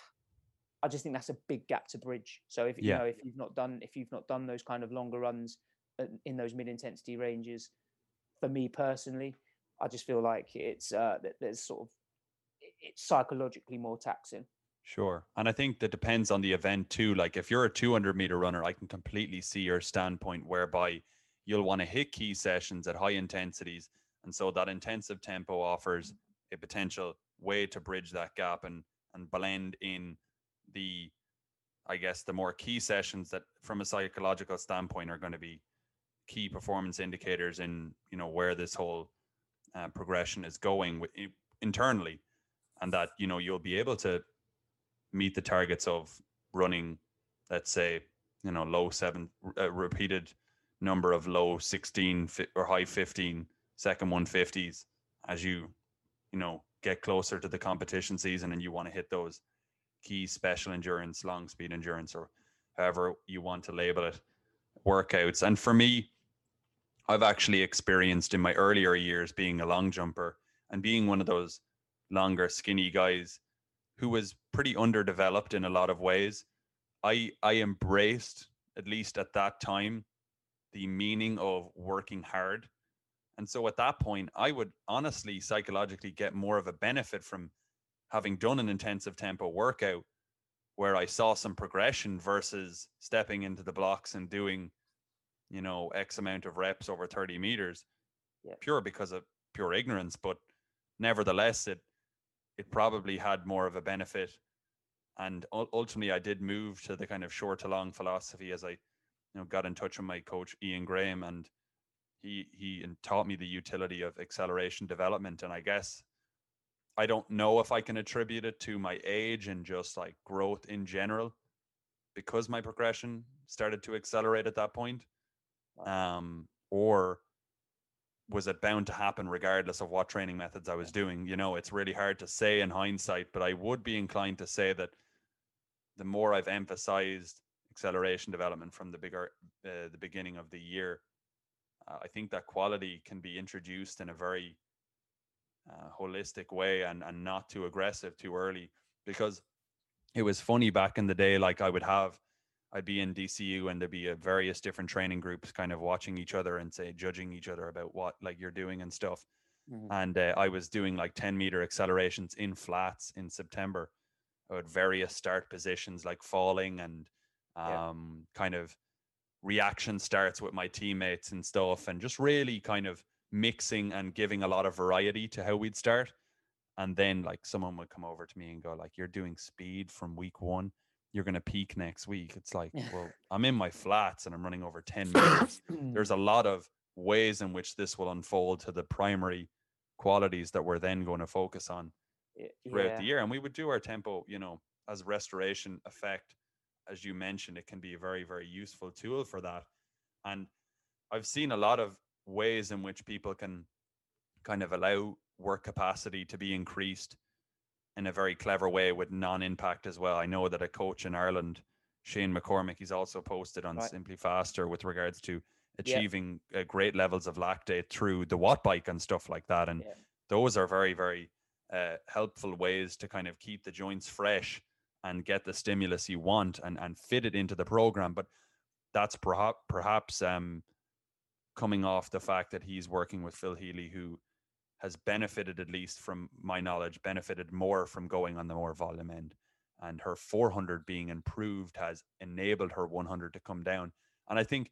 I just think that's a big gap to bridge. So if you yeah. know if you've not done if you've not done those kind of longer runs in those mid-intensity ranges, for me personally, I just feel like it's uh, there's sort of it's psychologically more taxing. Sure, and I think that depends on the event too. Like if you're a two hundred meter runner, I can completely see your standpoint whereby you'll want to hit key sessions at high intensities, and so that intensive tempo offers a potential way to bridge that gap and and blend in the, I guess, the more key sessions that from a psychological standpoint are going to be key performance indicators in, you know, where this whole uh, progression is going with, internally, and that, you know, you'll be able to meet the targets of running, let's say, you know, low seven, uh, repeated number of low sixteen fi- or high fifteen second one fifties as you, you know, get closer to the competition season and you want to hit those key special endurance, long speed endurance, or however you want to label it, workouts. And for me, I've actually experienced in my earlier years being a long jumper and being one of those longer skinny guys who was pretty underdeveloped in a lot of ways. I, I embraced, at least at that time, the meaning of working hard. And so at that point, I would honestly psychologically get more of a benefit from having done an intensive tempo workout where I saw some progression versus stepping into the blocks and doing, you know, X amount of reps over thirty meters, yeah. pure because of pure ignorance. But nevertheless, it, it probably had more of a benefit. And ultimately I did move to the kind of short to long philosophy as I, you know, got in touch with my coach, Ian Graham, and he, he taught me the utility of acceleration development. And I guess I don't know if I can attribute it to my age and just like growth in general, because my progression started to accelerate at that point. Um, or was it bound to happen regardless of what training methods I was doing? You know, it's really hard to say in hindsight, but I would be inclined to say that the more I've emphasized acceleration development from the bigger, uh, the beginning of the year, uh, I think that quality can be introduced in a very Uh, holistic way and, and not too aggressive too early. Because it was funny back in the day, like I would have, I'd be in D C U and there'd be a various different training groups kind of watching each other and say, judging each other about what like you're doing and stuff. Mm-hmm. And uh, I was doing like ten meter accelerations in flats in September at various start positions, like falling and um, yeah. kind of reaction starts with my teammates and stuff, and just really kind of mixing and giving a lot of variety to how we'd start. And then like someone would come over to me and go like, you're doing speed from week one, you're going to peak next week. It's like, well, I'm in my flats and I'm running over ten meters. There's a lot of ways in which this will unfold to the primary qualities that we're then going to focus on throughout yeah. the year. And we would do our tempo, you know, as restoration effect, as you mentioned, it can be a very, very useful tool for that. And I've seen a lot of ways in which people can kind of allow work capacity to be increased in a very clever way with non-impact as well. I know that a coach in Ireland, Shane McCormick, he's also posted on right. Simply Faster with regards to achieving yeah. uh, great levels of lactate through the watt bike and stuff like that. And yeah. those are very, very uh, helpful ways to kind of keep the joints fresh and get the stimulus you want and, and fit it into the program. But that's perhaps, perhaps um, coming off the fact that he's working with Phil Healy, who has benefited, at least from my knowledge, benefited more from going on the more volume end. And her four hundred being improved has enabled her one hundred to come down. And I think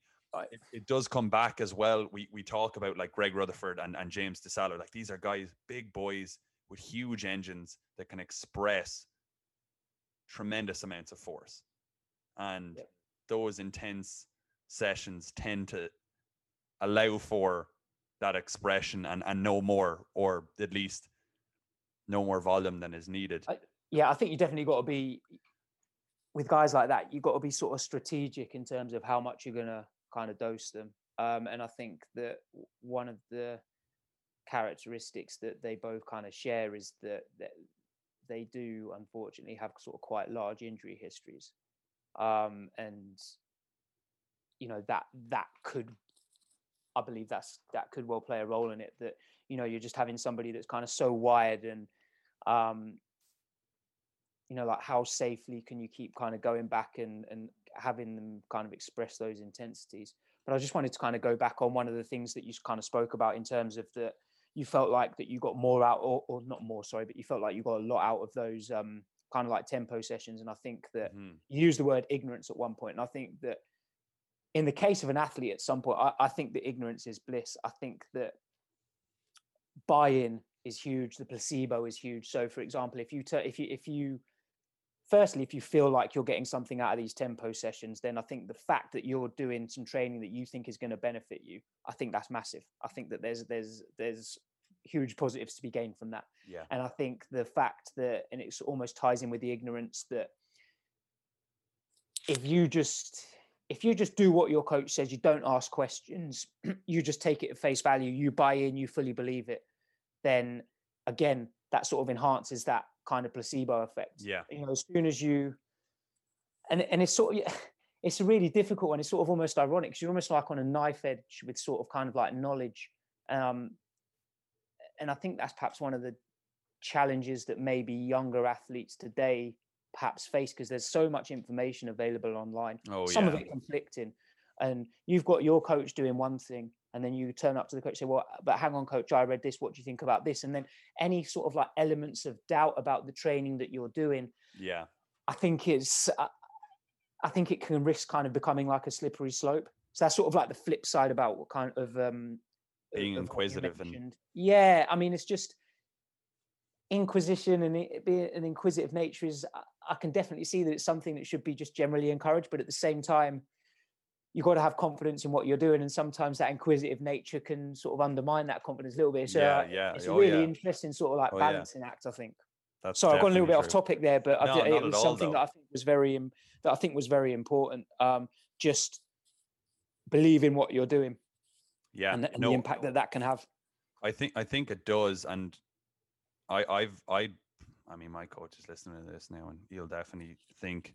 it, it does come back as well. We we talk about like Greg Rutherford and, and James Dasaolu. Like these are guys, big boys with huge engines that can express tremendous amounts of force. And yeah. those intense sessions tend to allow for that expression and, and no more, or at least no more volume than is needed. I- Yeah, I think you definitely got to be, with guys like that, you've got to be sort of strategic in terms of how much you're going to kind of dose them. Um, and I think that one of the characteristics that they both kind of share is that, that they do, unfortunately, have sort of quite large injury histories. Um, and, you know, that that could, I believe that's that could well play a role in it, that, you know, you're just having somebody that's kind of so wired and, um, you know, like how safely can you keep kind of going back and, and having them kind of express those intensities. But I just wanted to kind of go back on one of the things that you kind of spoke about in terms of that you felt like that you got more out or, or not more, sorry, but you felt like you got a lot out of those um, kind of like tempo sessions. And I think that mm-hmm. you used the word ignorance at one point. And I think that in the case of an athlete at some point, I, I think that ignorance is bliss. I think that buy-in is huge. The placebo is huge. So for example, if you, ter- if you, if you, firstly, if you feel like you're getting something out of these tempo sessions, then I think the fact that you're doing some training that you think is going to benefit you, I think that's massive. I think that there's there's there's huge positives to be gained from that. Yeah. And I think the fact that, and it's almost ties in with the ignorance, that if you just if you just do what your coach says, you don't ask questions, you just take it at face value, you buy in, you fully believe it, then again, that sort of enhances that kind of placebo effect. Yeah. You know, as soon as you, and and it's sort of, it's a really difficult one. It's sort of almost ironic because you're almost like on a knife edge with sort of kind of like knowledge. Um, and I think that's perhaps one of the challenges that maybe younger athletes today perhaps face, because there's so much information available online. Oh, Some yeah. of it conflicting. And you've got your coach doing one thing, and then you turn up to the coach and say, well, but hang on, coach, I read this. What do you think about this? And then any sort of like elements of doubt about the training that you're doing. Yeah. I think it's, uh, I think it can risk kind of becoming like a slippery slope. So that's sort of like the flip side about what kind of. Um, Being of inquisitive. And yeah. I mean, it's just inquisition and it being an inquisitive nature is, I can definitely see that it's something that should be just generally encouraged, but at the same time, you've got to have confidence in what you're doing. And sometimes that inquisitive nature can sort of undermine that confidence a little bit. So yeah, yeah. it's a really oh, yeah. interesting sort of like oh, balancing yeah. act, I think. That's Sorry, I've gone a little bit true. off topic there, but no, I did, it was all, something though. that I think was very, that I think was very important. Um, just believe in what you're doing. Yeah. And, and no, the impact that that can have. I think, I think it does. And I, I've, I, I mean, my coach is listening to this now and he'll definitely think,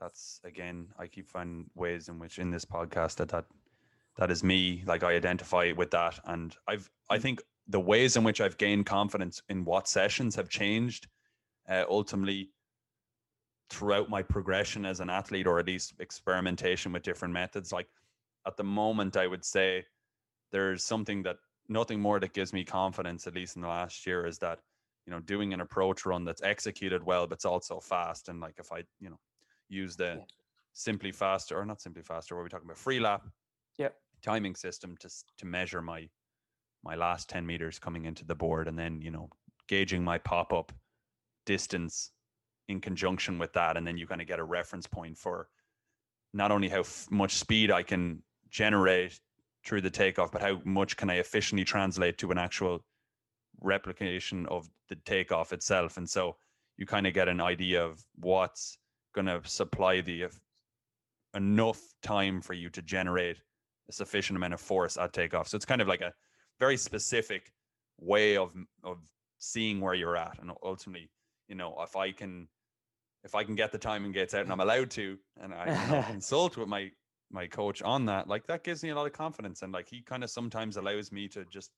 that's again, I keep finding ways in which in this podcast that, that that is me, like I identify with that. And I've, I think the ways in which I've gained confidence in what sessions have changed uh, ultimately throughout my progression as an athlete, or at least experimentation with different methods. Like at the moment, I would say there's something that nothing more that gives me confidence, at least in the last year, is that, you know, doing an approach run that's executed well, but it's also fast. And like, if I, you know, use the yeah. Simply Faster, or not Simply Faster, what we're talking about, Free Lap yep. timing system to to measure my my last ten meters coming into the board, and then, you know, gauging my pop-up distance in conjunction with that. And then you kind of get a reference point for not only how f- much speed I can generate through the takeoff, but how much can I efficiently translate to an actual replication of the takeoff itself. And so you kind of get an idea of what's going to supply the uh, enough time for you to generate a sufficient amount of force at takeoff. So it's kind of like a very specific way of of seeing where you're at, and ultimately you know, if I can, if I can get the timing gates out and I'm allowed to, and I consult with my, my coach on that, like that gives me a lot of confidence. And like, he kind of sometimes allows me to just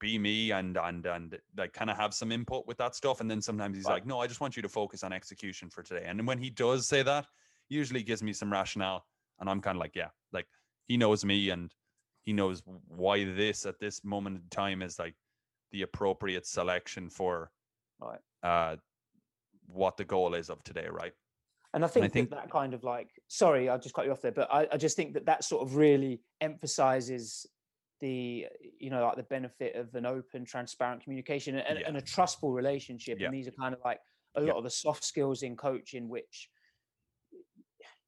be me and, and, and like kind of have some input with that stuff. And then sometimes he's right. like, no, I just want you to focus on execution for today. And when he does say that, usually gives me some rationale, and I'm kind of like, yeah, like he knows me and he knows why this at this moment in time is like the appropriate selection for right. uh, what the goal is of today. Right. And I think, and I think that, that kind of like, sorry, I'll just cut you off there, but I, I just think that that sort of really emphasizes the, you know, like the benefit of an open, transparent communication and, yeah. and a trustful relationship. Yeah. And these are kind of like a lot yeah. of the soft skills in coaching, which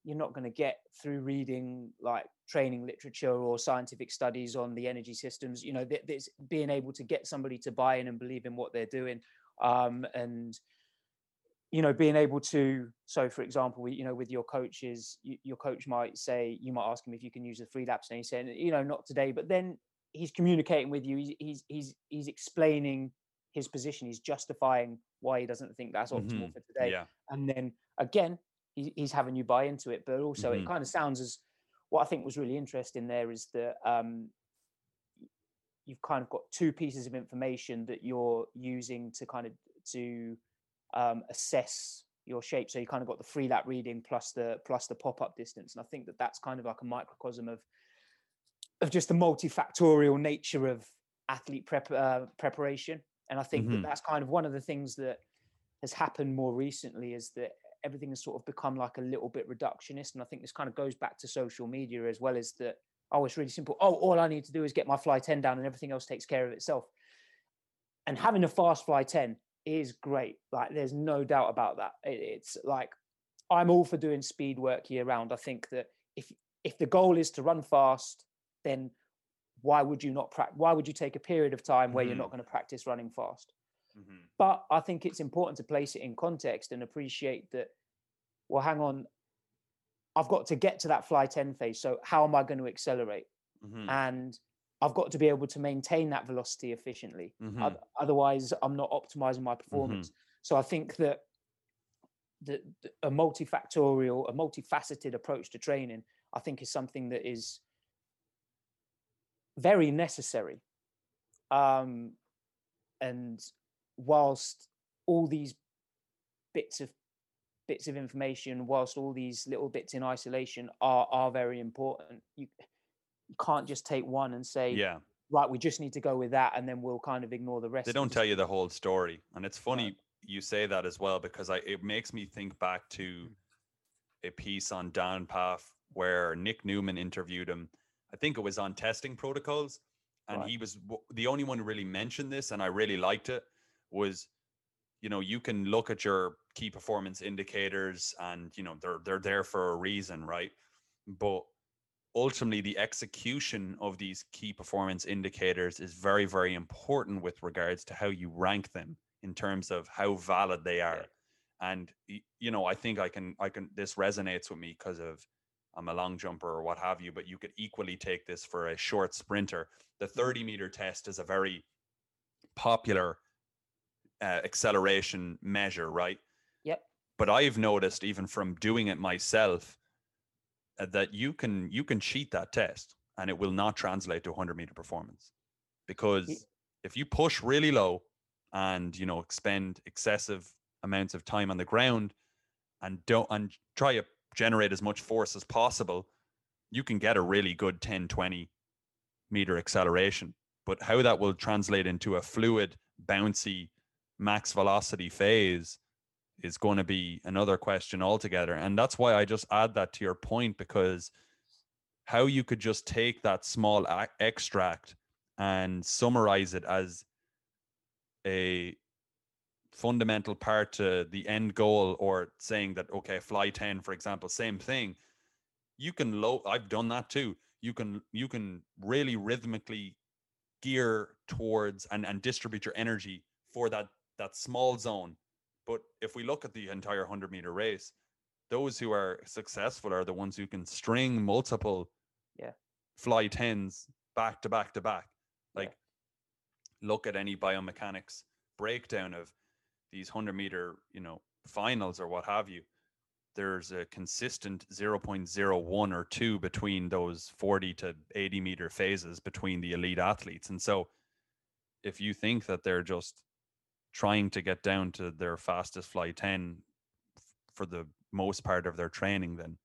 you're not going to get through reading like training literature or scientific studies on the energy systems. You know, there's being able to get somebody to buy in and believe in what they're doing. Um, and, you know, being able to, so for example, we, you know, with your coaches, you, your coach might say, you might ask him if you can use the free laps, and he's saying, you know, not today, but then he's communicating with you. He's, he's, he's, he's explaining his position. He's justifying why he doesn't think that's optimal mm-hmm. for today. Yeah. And then again, he's having you buy into it, but also mm-hmm. it kind of sounds as what I think was really interesting there is that um, you've kind of got two pieces of information that you're using to kind of to um, assess your shape. So you kind of got the free lap reading plus the plus the pop-up distance. And I think that that's kind of like a microcosm of, of just the multifactorial nature of athlete prep uh, preparation. And I think mm-hmm. that that's kind of one of the things that has happened more recently is that everything has sort of become like a little bit reductionist. And I think this kind of goes back to social media as well, as that, oh, it's really simple. Oh, all I need to do is get my Fly ten down and everything else takes care of itself. And having a fast Fly ten is great. Like there's no doubt about that. It's like, I'm all for doing speed work year round. I think that if, if the goal is to run fast, then why would you not practice? Why would you take a period of time where mm-hmm. you're not going to practice running fast? Mm-hmm. But I think it's important to place it in context and appreciate that, well, hang on, I've got to get to that Fly ten phase. So how am I going to accelerate? Mm-hmm. And I've got to be able to maintain that velocity efficiently. Mm-hmm. Otherwise, I'm not optimizing my performance. Mm-hmm. So I think that the, the, a multifactorial, a multifaceted approach to training, I think is something that is very necessary. Um, and whilst all these bits of bits of information, whilst all these little bits in isolation are are very important, you, you can't just take one and say, yeah, right, we just need to go with that, and then we'll kind of ignore the rest. They don't tell you the whole story. And it's funny right. you say that as well, because I it makes me think back to a piece on Dan Pfaff where Nick Newman interviewed him. I think it was on testing protocols. And right. he was the only one who really mentioned this, and I really liked it, was, you know, you can look at your key performance indicators and, you know, they're they're there for a reason, right? But ultimately, the execution of these key performance indicators is very, very important with regards to how you rank them in terms of how valid they are. Yeah. And, you know, I think I can, I can, this resonates with me because of, I'm a long jumper or what have you, but you could equally take this for a short sprinter. The thirty meter test is a very popular uh, acceleration measure, right? Yep. But I've noticed even from doing it myself uh, that you can, you can cheat that test and it will not translate to one hundred meter performance, because yep. if you push really low and, you know, expend excessive amounts of time on the ground and don't, and try a generate as much force as possible, you can get a really good ten, twenty meter acceleration. But how that will translate into a fluid, bouncy, max velocity phase is going to be another question altogether. And that's why I just add that to your point, because how you could just take that small a- extract and summarize it as a fundamental part to the end goal, or saying that, okay, Fly ten, for example, same thing. You can low, I've done that too. You can, you can really rhythmically gear towards and, and distribute your energy for that, that small zone. But if we look at the entire hundred meter race, those who are successful are the ones who can string multiple yeah. Fly tens back to back to back. Like yeah. look at any biomechanics breakdown of these hundred meter, you know, finals or what have you, there's a consistent zero point zero one or two between those forty to eighty meter phases between the elite athletes. And so if you think that they're just trying to get down to their fastest fly ten for the most part of their training, then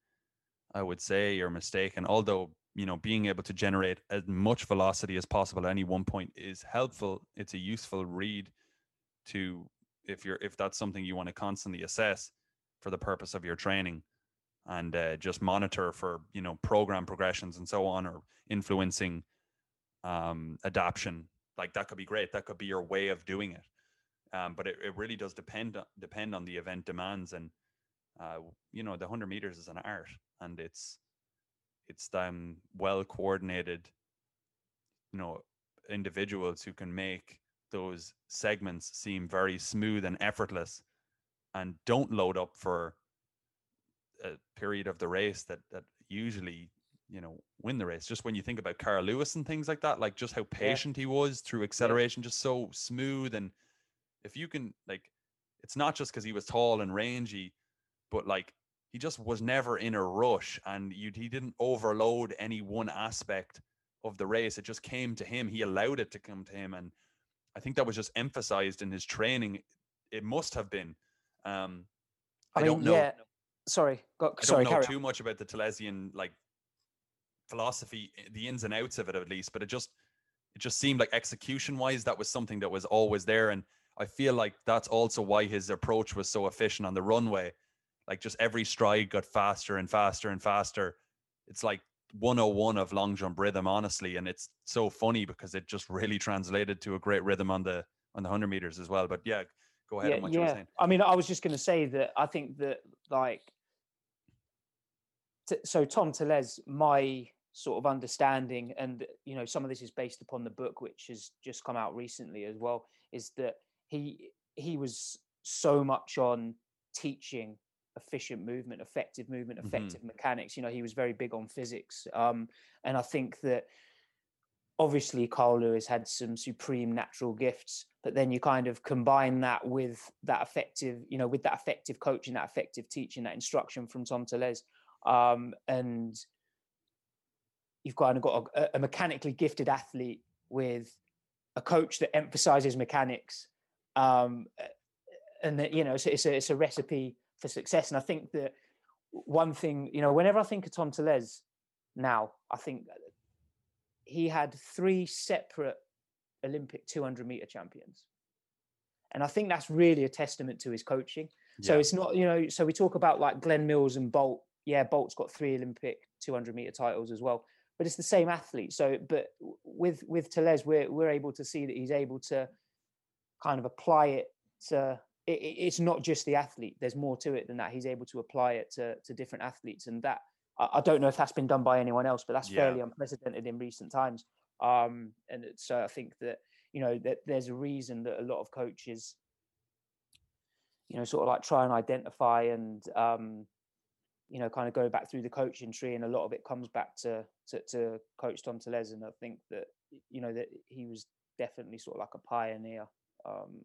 I would say you're mistaken. Although, you know, being able to generate as much velocity as possible at any one point is helpful. It's a useful read to, if you're, if that's something you want to constantly assess for the purpose of your training, and uh, just monitor for, you know, program progressions and so on, or influencing um, adaption. Like that could be great. That could be your way of doing it. Um, but it, it really does depend, depend on the event demands. And, uh, you know, the hundred meters is an art, and it's, it's um, well coordinated, you know, individuals who can make those segments seem very smooth and effortless, and don't load up for a period of the race that that usually, you know, win the race. Just when you think about Carl Lewis and things like that, like just how patient yeah. he was through acceleration, yeah. just so smooth. And if you can, like, it's not just because he was tall and rangy, but like, he just was never in a rush, and you, he didn't overload any one aspect of the race. It just came to him. He allowed it to come to him. And I think that was just emphasized in his training. It must have been. Um, I, I don't mean, know. Yeah. Sorry. Go, I sorry, don't know too on. much about the Telezian, like, philosophy, the ins and outs of it, at least, but it just, it just seemed like execution wise, that was something that was always there. And I feel like that's also why his approach was so efficient on the runway. Like just every stride got faster and faster and faster. It's like one oh one of long jump rhythm, honestly. And it's so funny because it just really translated to a great rhythm on the on the hundred meters as well. But yeah, go ahead yeah, on what yeah. you were saying. I mean, I was just going to say that I think that like, t- so Tom Tellez, my sort of understanding, and, you know, some of this is based upon the book, which has just come out recently as well, is that he he was so much on teaching efficient movement, effective movement, effective mm-hmm. mechanics. You know, he was very big on physics. Um, and I think that obviously Carl Lewis had some supreme natural gifts, but then you kind of combine that with that effective, you know, with that effective coaching, that effective teaching, that instruction from Tom Tellez. Um, and you've kind of got a, a mechanically gifted athlete with a coach that emphasizes mechanics. Um, and, that, you know, so it's a, it's a recipe for success. And I think that one thing, you know, whenever I think of Tom Tellez now, I think he had three separate Olympic two hundred meter champions. And I think that's really a testament to his coaching. Yeah. So it's not, you know, so we talk about like Glenn Mills and Bolt. Yeah, Bolt's got three Olympic two hundred meter titles as well, but it's the same athlete. So, but with, with Tellez, we're, we're able to see that he's able to kind of apply it to, it's not just the athlete. There's more to it than that. He's able to apply it to, to different athletes. And that, I don't know if that's been done by anyone else, but that's yeah. fairly unprecedented in recent times. Um, and so I think that, you know, that there's a reason that a lot of coaches, you know, sort of like try and identify and, um, you know, kind of go back through the coaching tree. And a lot of it comes back to, to, to Coach Tom Tellez. And I think that, you know, that he was definitely sort of like a pioneer, um,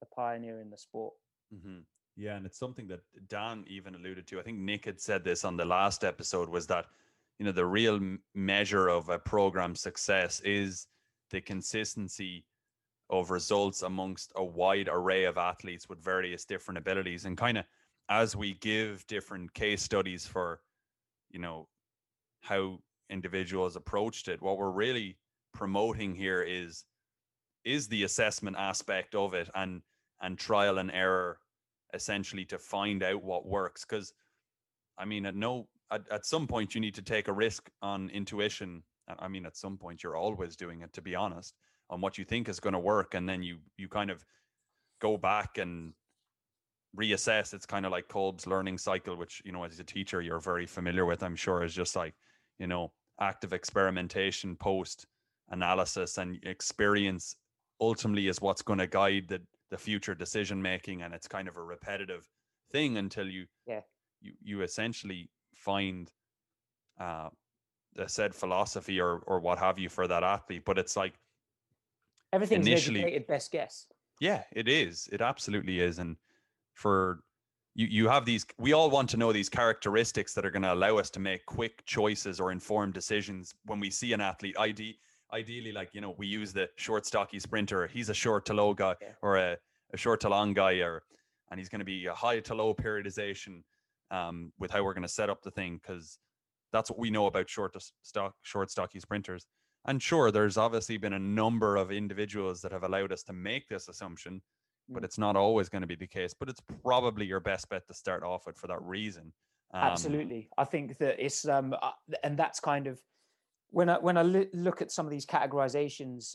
a pioneer in the sport. Mm-hmm. Yeah, and it's something that Dan even alluded to. I think Nick had said this on the last episode, was that, you know, the real measure of a program success is the consistency of results amongst a wide array of athletes with various different abilities. And kind of as we give different case studies for, you know, how individuals approached it, what we're really promoting here is is the assessment aspect of it, and and trial and error essentially to find out what works. Because I mean, at no at, at some point you need to take a risk on intuition. I mean, at some point you're always doing it, to be honest, on what you think is going to work, and then you you kind of go back and reassess. It's kind of like Kolb's learning cycle, which, you know, as a teacher you're very familiar with, I'm sure, is just like, you know, active experimentation, post analysis, and experience ultimately is what's going to guide the, the future decision making. And it's kind of a repetitive thing until you yeah. you you essentially find uh the said philosophy or or what have you for that athlete. But it's like everything's initially educated best guess. Yeah, it is. It absolutely is. And for you, you have these, we all want to know these characteristics that are going to allow us to make quick choices or informed decisions when we see an athlete. I D, ideally, like, you know, we use the short, stocky sprinter. He's a short to low guy, yeah. or a, a short to long guy, or, and he's going to be a high to low periodization um, with how we're going to set up the thing. Cause that's what we know about short to stock, short, stocky sprinters. And sure, there's obviously been a number of individuals that have allowed us to make this assumption, but it's not always going to be the case. But it's probably your best bet to start off with for that reason. Um, Absolutely. I think that it's, um, and that's kind of, when I, when I look at some of these categorizations,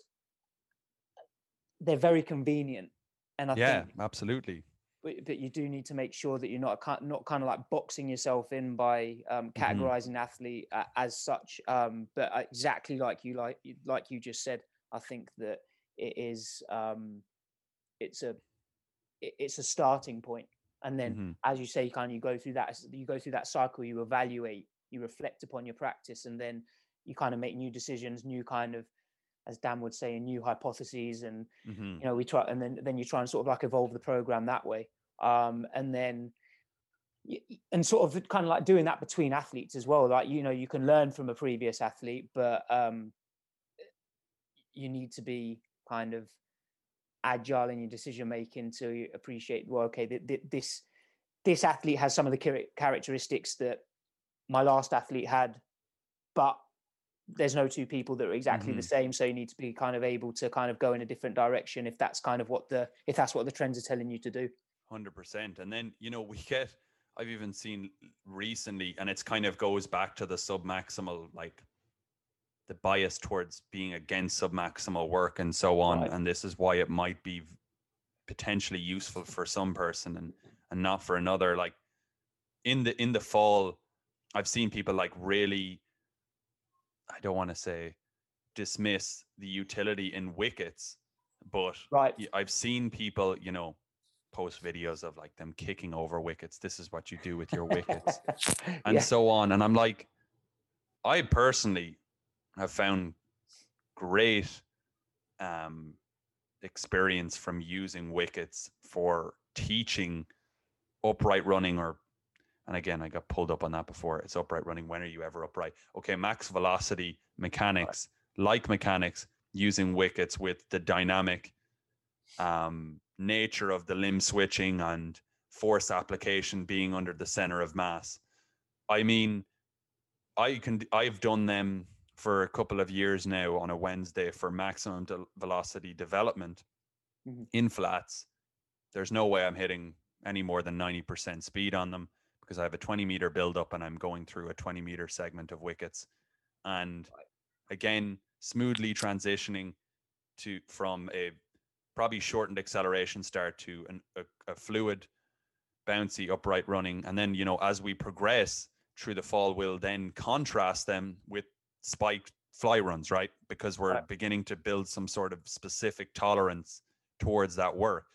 they're very convenient. And I yeah, think, absolutely. But, but you do need to make sure that you're not not kind of like boxing yourself in by um, categorizing mm-hmm. athlete uh, as such. Um, but exactly like you like like you just said, I think that it is um, it's a it's a starting point, and then mm-hmm. as you say, kind of you go through that you go through that cycle. You evaluate, you reflect upon your practice, and then you kind of make new decisions, new kind of, as Dan would say, new hypotheses, and mm-hmm. you know, we try, and then then you try and sort of like evolve the program that way, um, and then and sort of kind of like doing that between athletes as well. Like, you know, you can learn from a previous athlete, but um, you need to be kind of agile in your decision making to appreciate, well, okay, th- th- this this athlete has some of the characteristics that my last athlete had, but there's no two people that are exactly mm-hmm. the same. So you need to be kind of able to kind of go in a different direction if that's kind of what the, if that's what the trends are telling you to do. one hundred percent. And then, you know, we get, I've even seen recently, and it's kind of goes back to the submaximal, like the bias towards being against submaximal work and so on. Right. And this is why it might be potentially useful for some person and, and not for another. Like in the, in the fall, I've seen people like really, I don't want to say dismiss the utility in wickets, but right. I've seen people, you know, post videos of like them kicking over wickets. This is what you do with your wickets and yeah. so on. And I'm like, I personally have found great um, experience from using wickets for teaching upright running or and again, I got pulled up on that before. It's upright running. When are you ever upright? Okay, max velocity mechanics, right. like mechanics, using wickets with the dynamic um, nature of the limb switching and force application being under the center of mass. I mean, I can. I've done them for a couple of years now on a Wednesday for maximum de- velocity development mm-hmm. in flats. There's no way I'm hitting any more than ninety percent speed on them, because I have a twenty meter build up and I'm going through a twenty meter segment of wickets. And again, smoothly transitioning to from a probably shortened acceleration start to an, a, a fluid, bouncy, upright running. And then, you know, as we progress through the fall, we'll then contrast them with spiked fly runs, right? Because we're right. beginning to build some sort of specific tolerance towards that work.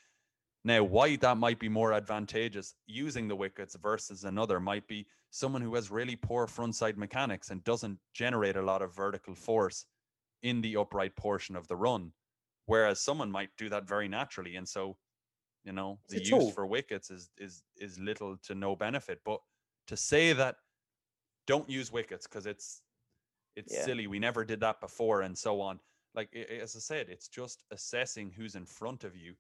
Now, why that might be more advantageous using the wickets versus another might be someone who has really poor frontside mechanics and doesn't generate a lot of vertical force in the upright portion of the run, whereas someone might do that very naturally. And so, you know, the it's use all. for wickets is is is little to no benefit. But to say that don't use wickets because it's it's yeah. silly, we never did that before, and so on. Like as I said, it's just assessing who's in front of you,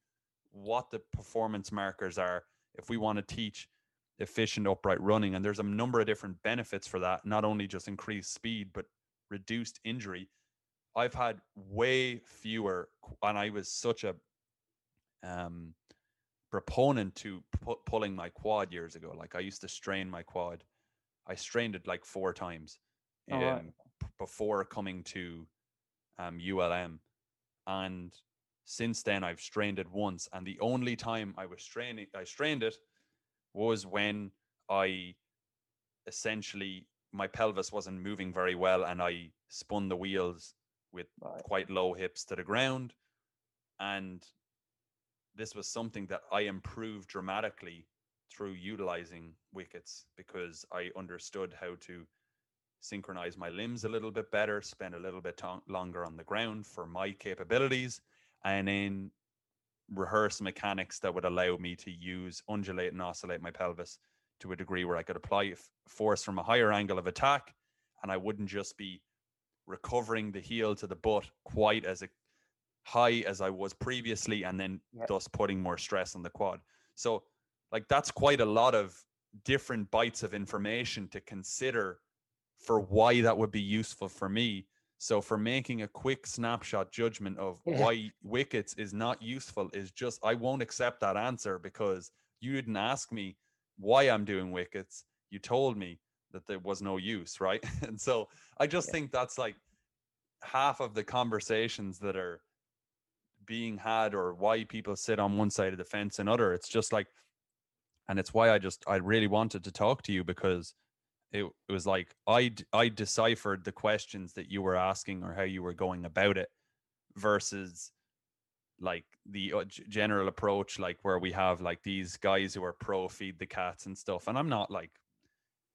what the performance markers are, if we want to teach efficient upright running. And there's a number of different benefits for that, not only just increased speed, but reduced injury. I've had way fewer, and I was such a um, proponent to pu- pulling my quad years ago. Like I used to strain my quad. I strained it like four times um, right. before coming to um, U L M. And since then, I've strained it once, and the only time I was straining, I strained it was when I essentially my pelvis wasn't moving very well, and I spun the wheels with right. quite low hips to the ground. And this was something that I improved dramatically through utilizing wickets, because I understood how to synchronize my limbs a little bit better, spend a little bit to- longer on the ground for my capabilities. And then rehearse mechanics that would allow me to use, undulate and oscillate my pelvis to a degree where I could apply f- force from a higher angle of attack, and I wouldn't just be recovering the heel to the butt quite as a, high as I was previously, and then yep. thus putting more stress on the quad. So like that's quite a lot of different bites of information to consider for why that would be useful for me. So for making a quick snapshot judgment of yeah. why wickets is not useful is just, I won't accept that answer because you didn't ask me why I'm doing wickets. You told me that there was no use, right? And so I just yeah. think that's like half of the conversations that are being had, or why people sit on one side of the fence and other. It's just like, and it's why I just, I really wanted to talk to you, because It, it was like I, I deciphered the questions that you were asking or how you were going about it versus like the general approach, like where we have like these guys who are pro Feed the Cats and stuff. And I'm not like,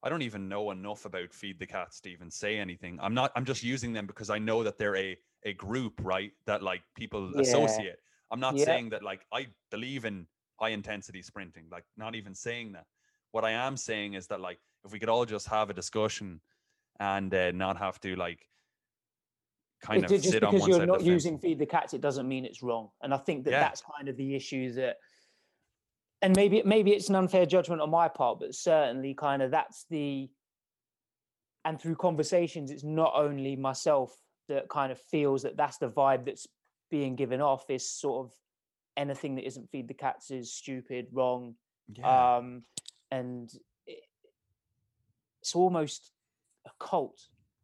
I don't even know enough about Feed the Cats to even say anything. I'm not, I'm just using them because I know that they're a, a group, right? That like people yeah. associate. I'm not yeah. saying that like I believe in high intensity sprinting, like not even saying that. What I am saying is that like, if we could all just have a discussion and uh, not have to like kind of just sit on one side of the fence. Because you're not using Feed the Cats, it doesn't mean it's wrong. And I think that yeah. that's kind of the issue that, and maybe maybe it's an unfair judgment on my part, but certainly kind of that's the, and through conversations, it's not only myself that kind of feels that that's the vibe that's being given off, is sort of anything that isn't Feed the Cats is stupid, wrong. Yeah. Um, and it's almost a cult.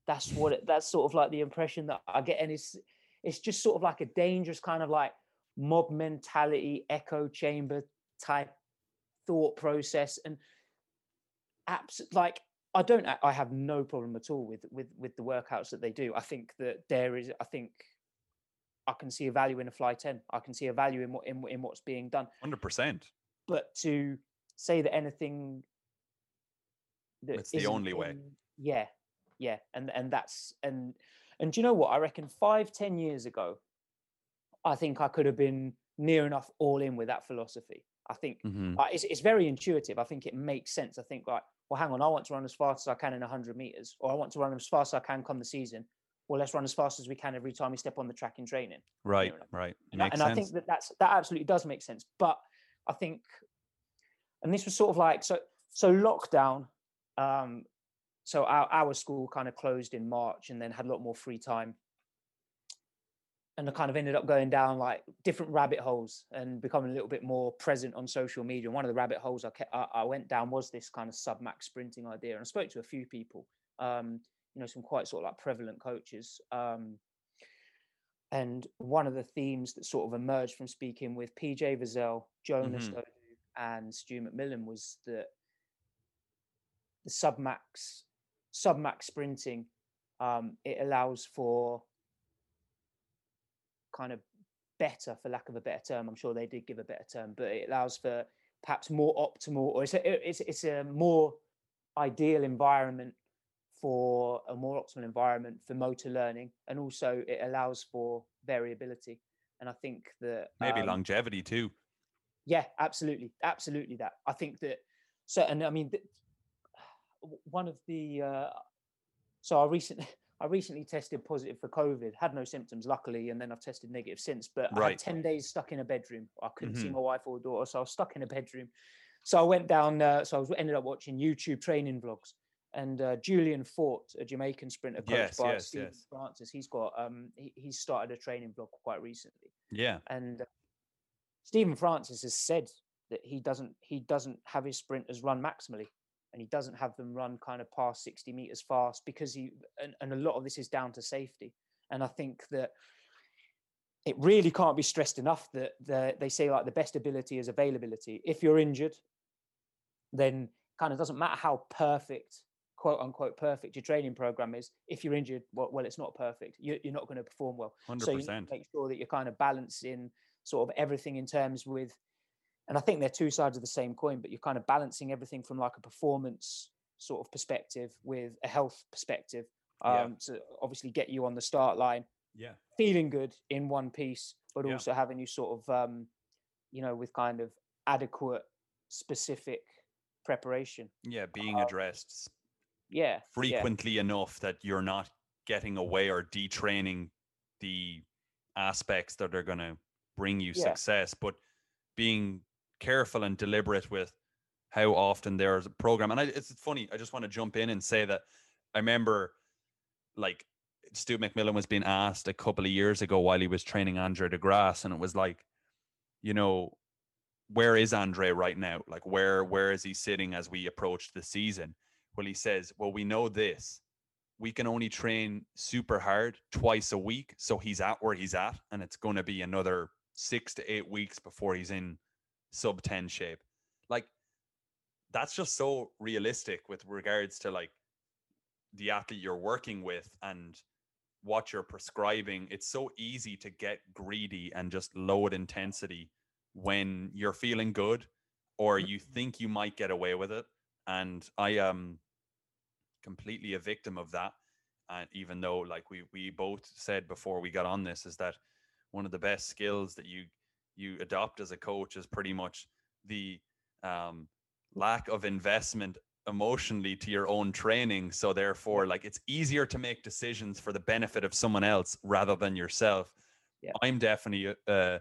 That's what it, that's sort of like the impression that I get. And it's, it's just sort of like a dangerous kind of like mob mentality, echo chamber type thought process. And apps like, I don't, I have no problem at all with, with, with the workouts that they do. I think that there is, I think I can see a value in a Fly ten. I can see a value in what, in, in what's being done. one hundred percent. But to say that anything, it's the only way. Yeah, yeah, and and that's and and do you know what? I reckon five, ten years ago, I think I could have been near enough all in with that philosophy. I think mm-hmm. uh, it's it's very intuitive. I think it makes sense. I think like, well, hang on, I want to run as fast as I can in a hundred meters, or I want to run as fast as I can come the season. Well, let's run as fast as we can every time we step on the track in training. Right, you know, right. It and makes and sense. I think that that's that absolutely does make sense. But I think, and this was sort of like so so lockdown. Um, so our, our school kind of closed in March and then had a lot more free time. And I kind of ended up going down like different rabbit holes and becoming a little bit more present on social media. And one of the rabbit holes I, kept, I, I went down was this kind of sub-max sprinting idea. And I spoke to a few people, um, you know, some quite sort of like prevalent coaches. Um, and one of the themes that sort of emerged from speaking with P J Vizel, Jonas mm-hmm. Dodu, and Stu McMillan was that the submax, submax sprinting, um, it allows for kind of better, for lack of a better term, I'm sure they did give a better term, but it allows for perhaps more optimal, or it's a, it's, it's a more ideal environment for a more optimal environment for motor learning. And also it allows for variability. And I think that... Maybe um, longevity too. Yeah, absolutely. Absolutely that. I think that, so, and I mean... Th- One of the uh, so I recently I recently tested positive for COVID, had no symptoms luckily, and then I've tested negative since. But right. I had ten days stuck in a bedroom. I couldn't mm-hmm. see my wife or daughter, so I was stuck in a bedroom. So I went down. Uh, so I was, ended up watching YouTube training vlogs, and uh, Julian Fort, a Jamaican sprinter coached yes, by yes, Stephen yes. Francis, he's got um he, he started a training vlog quite recently. Yeah, and uh, Stephen Francis has said that he doesn't he doesn't have his sprinters run maximally. And he doesn't have them run kind of past sixty meters fast because he, and, and a lot of this is down to safety. And I think that it really can't be stressed enough that the, they say like the best ability is availability. If you're injured, then kind of doesn't matter how perfect, quote unquote, perfect your training program is. If you're injured, well, well it's not perfect. You're, you're not going to perform well. one hundred percent. So you need to make sure that you're kind of balancing sort of everything in terms with, and I think they're two sides of the same coin, but you're kind of balancing everything from like a performance sort of perspective with a health perspective um, yeah. to obviously get you on the start line, yeah, feeling good in one piece, but yeah. also having you sort of um, you know, with kind of adequate, specific preparation. Yeah, being um, addressed. Yeah, frequently yeah. enough that you're not getting away or detraining the aspects that are going to bring you yeah. success, but being careful and deliberate with how often there's a program. And I, it's funny, I just want to jump in and say that I remember, like, Stu McMillan was being asked a couple of years ago while he was training Andre De Grasse, and it was like, you know, where is Andre right now? Like, where where is he sitting as we approach the season? Well, he says, well, we know this. We can only train super hard twice a week, so he's at where he's at, and it's going to be another six to eight weeks before he's in sub ten shape. Like, that's just so realistic with regards to, like, the athlete you're working with and what you're prescribing. It's so easy to get greedy and just load intensity when you're feeling good or you think you might get away with it. And I am completely a victim of that. And even though, like, we we both said before we got on this, is that one of the best skills that you you adopt as a coach is pretty much the um, lack of investment emotionally to your own training. So therefore, like, it's easier to make decisions for the benefit of someone else rather than yourself. Yeah. I'm definitely uh,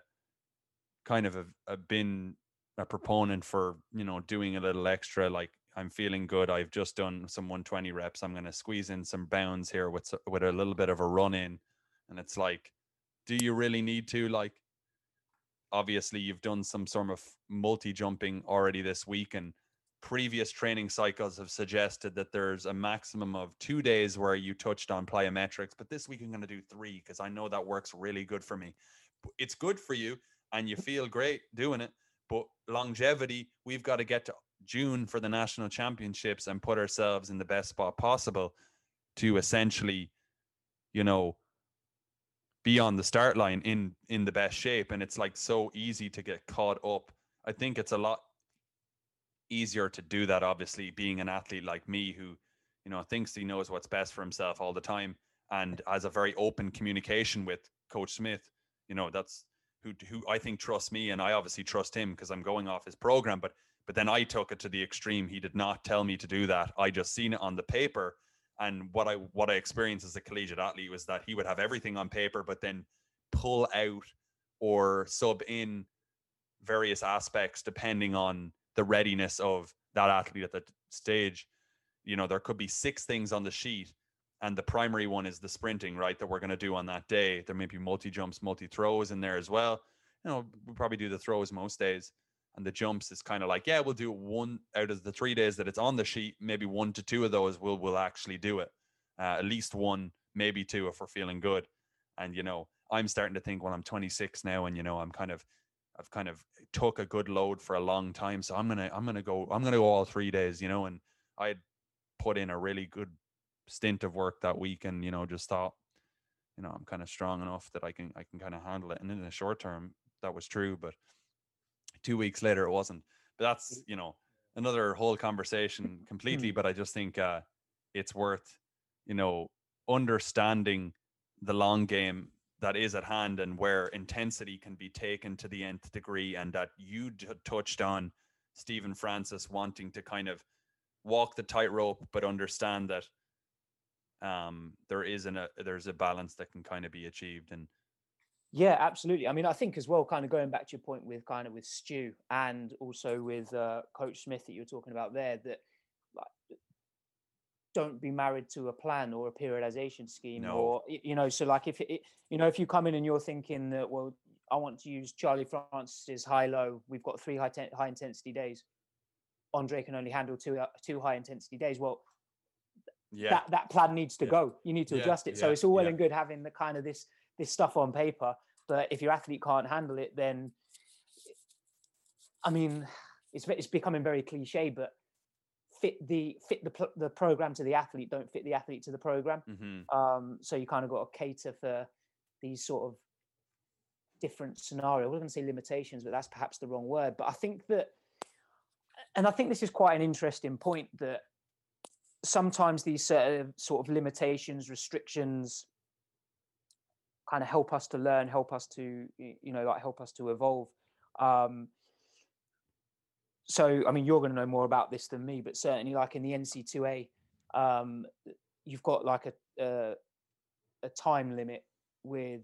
kind of a, a been a proponent for, you know, doing a little extra. Like, I'm feeling good, I've just done some one twenty reps, I'm going to squeeze in some bounds here with with a little bit of a run in. And it's like, do you really need to? Like, obviously you've done some sort of multi jumping already this week, and previous training cycles have suggested that there's a maximum of two days where you touched on plyometrics, but this week I'm going to do three because I know that works really good for me. It's good for you and you feel great doing it, but longevity, we've got to get to June for the national championships and put ourselves in the best spot possible to essentially, you know, be on the start line in in the best shape. And it's like so easy to get caught up. I think it's a lot easier to do that, obviously, being an athlete like me who, you know, thinks he knows what's best for himself all the time and has a very open communication with Coach Smith, you know, that's who who I think trusts me, and I obviously trust him because I'm going off his program. But but then I took it to the extreme. He did not tell me to do that. I just seen it on the paper. And what I what I experienced as a collegiate athlete was that he would have everything on paper, but then pull out or sub in various aspects depending on the readiness of that athlete at that stage. You know, there could be six things on the sheet, and the primary one is the sprinting, right, that we're going to do on that day. There may be multi-jumps, multi-throws in there as well. You know, we probably do the throws most days, and the jumps is kind of like, yeah, we'll do one out of the three days that it's on the sheet. Maybe one to two of those we'll, we'll actually do it. Uh, at least one, maybe two if we're feeling good. And, you know, I'm starting to think, well, I'm twenty-six now, and, you know, I'm kind of I've kind of took a good load for a long time. So I'm going to, I'm going to go, I'm going to go all three days, you know, and I had put in a really good stint of work that week and, you know, just thought, you know, I'm kind of strong enough that I can, I can kind of handle it. And in the short term, that was true, but two weeks later, it wasn't. But that's, you know, another whole conversation completely. But I just think uh, it's worth, you know, understanding the long game that is at hand and where intensity can be taken to the nth degree. And that you t- touched on Stephen Francis wanting to kind of walk the tightrope, but understand that um, there is an, a, there's a balance that can kind of be achieved. And yeah, absolutely. I mean, I think as well, kind of going back to your point with kind of with Stu and also with uh, Coach Smith that you were talking about there, that like, don't be married to a plan or a periodization scheme. No. Or, you know, so like if it, you know, if you come in and you're thinking that, well, I want to use Charlie Francis's high low, we've got three high, ten, high intensity days, Andre can only handle two, two high intensity days. Well, yeah, that, that plan needs to yeah. go. You need to yeah. adjust it. Yeah. So it's all well yeah. and good having the kind of this, this stuff on paper, but if your athlete can't handle it, then, I mean, it's, it's becoming very cliche, but fit the fit the the program to the athlete, don't fit the athlete to the program. Mm-hmm. Um, so you kind of got to cater for these sort of different scenarios. I wasn't going to say limitations, but that's perhaps the wrong word. But I think that, and I think this is quite an interesting point, that sometimes these sort of, sort of limitations, restrictions kind of help us to learn, help us to, you know, like help us to evolve. Um, so, I mean, you're going to know more about this than me, but certainly like in the N C double A, um, you've got like a, a, a time limit with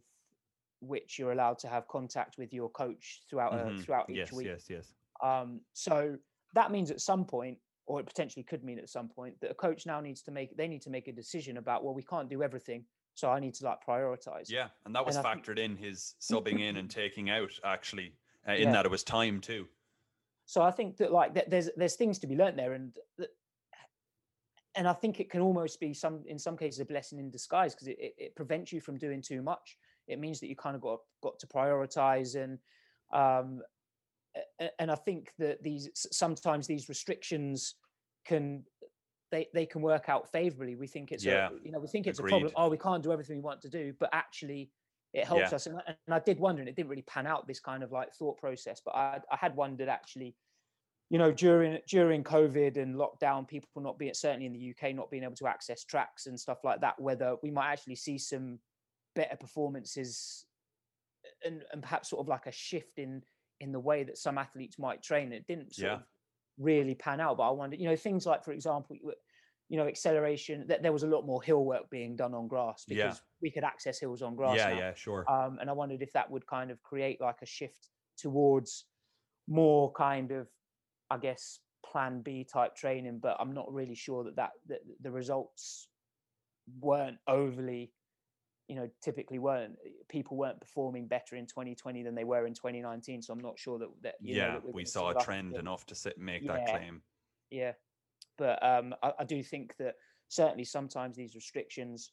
which you're allowed to have contact with your coach throughout, mm-hmm. uh, throughout each yes, week. Yes, yes, yes. Um, so that means at some point, or it potentially could mean at some point, that a coach now needs to make, they need to make a decision about, well, we can't do everything, so I need to like prioritize. Yeah. And that was and factored think... in his subbing in and taking out actually uh, in yeah. that it was time too. So I think that like that there's, there's things to be learned there. And, and I think it can almost be some, in some cases, a blessing in disguise, because it, it, it prevents you from doing too much. It means that you kind of got, got to prioritize. And, um, and I think that these, sometimes these restrictions can, they, they can work out favorably. We think it's, yeah. a, you know, we think it's Agreed. a problem. Oh, we can't do everything we want to do, but actually it helps yeah. us. And I, and I did wonder, and it didn't really pan out, this kind of like thought process, but I, I had wondered actually, you know, during, during COVID and lockdown, people not being, certainly in the U K, not being able to access tracks and stuff like that, whether we might actually see some better performances and, and perhaps sort of like a shift in, in the way that some athletes might train. It didn't sort yeah. of really pan out, but I wondered, you know, things like, for example, you know, acceleration, that there was a lot more hill work being done on grass because yeah. we could access hills on grass. Yeah, now. yeah, sure. Um, and I wondered if that would kind of create like a shift towards more kind of, I guess, plan B type training, but I'm not really sure that that, that the results weren't overly, you know, typically weren't, people weren't performing better in twenty twenty than they were in twenty nineteen. So I'm not sure that, that you yeah, know, that we saw a trend enough to sit, make yeah, that claim. Yeah. But um, I, I do think that certainly sometimes these restrictions,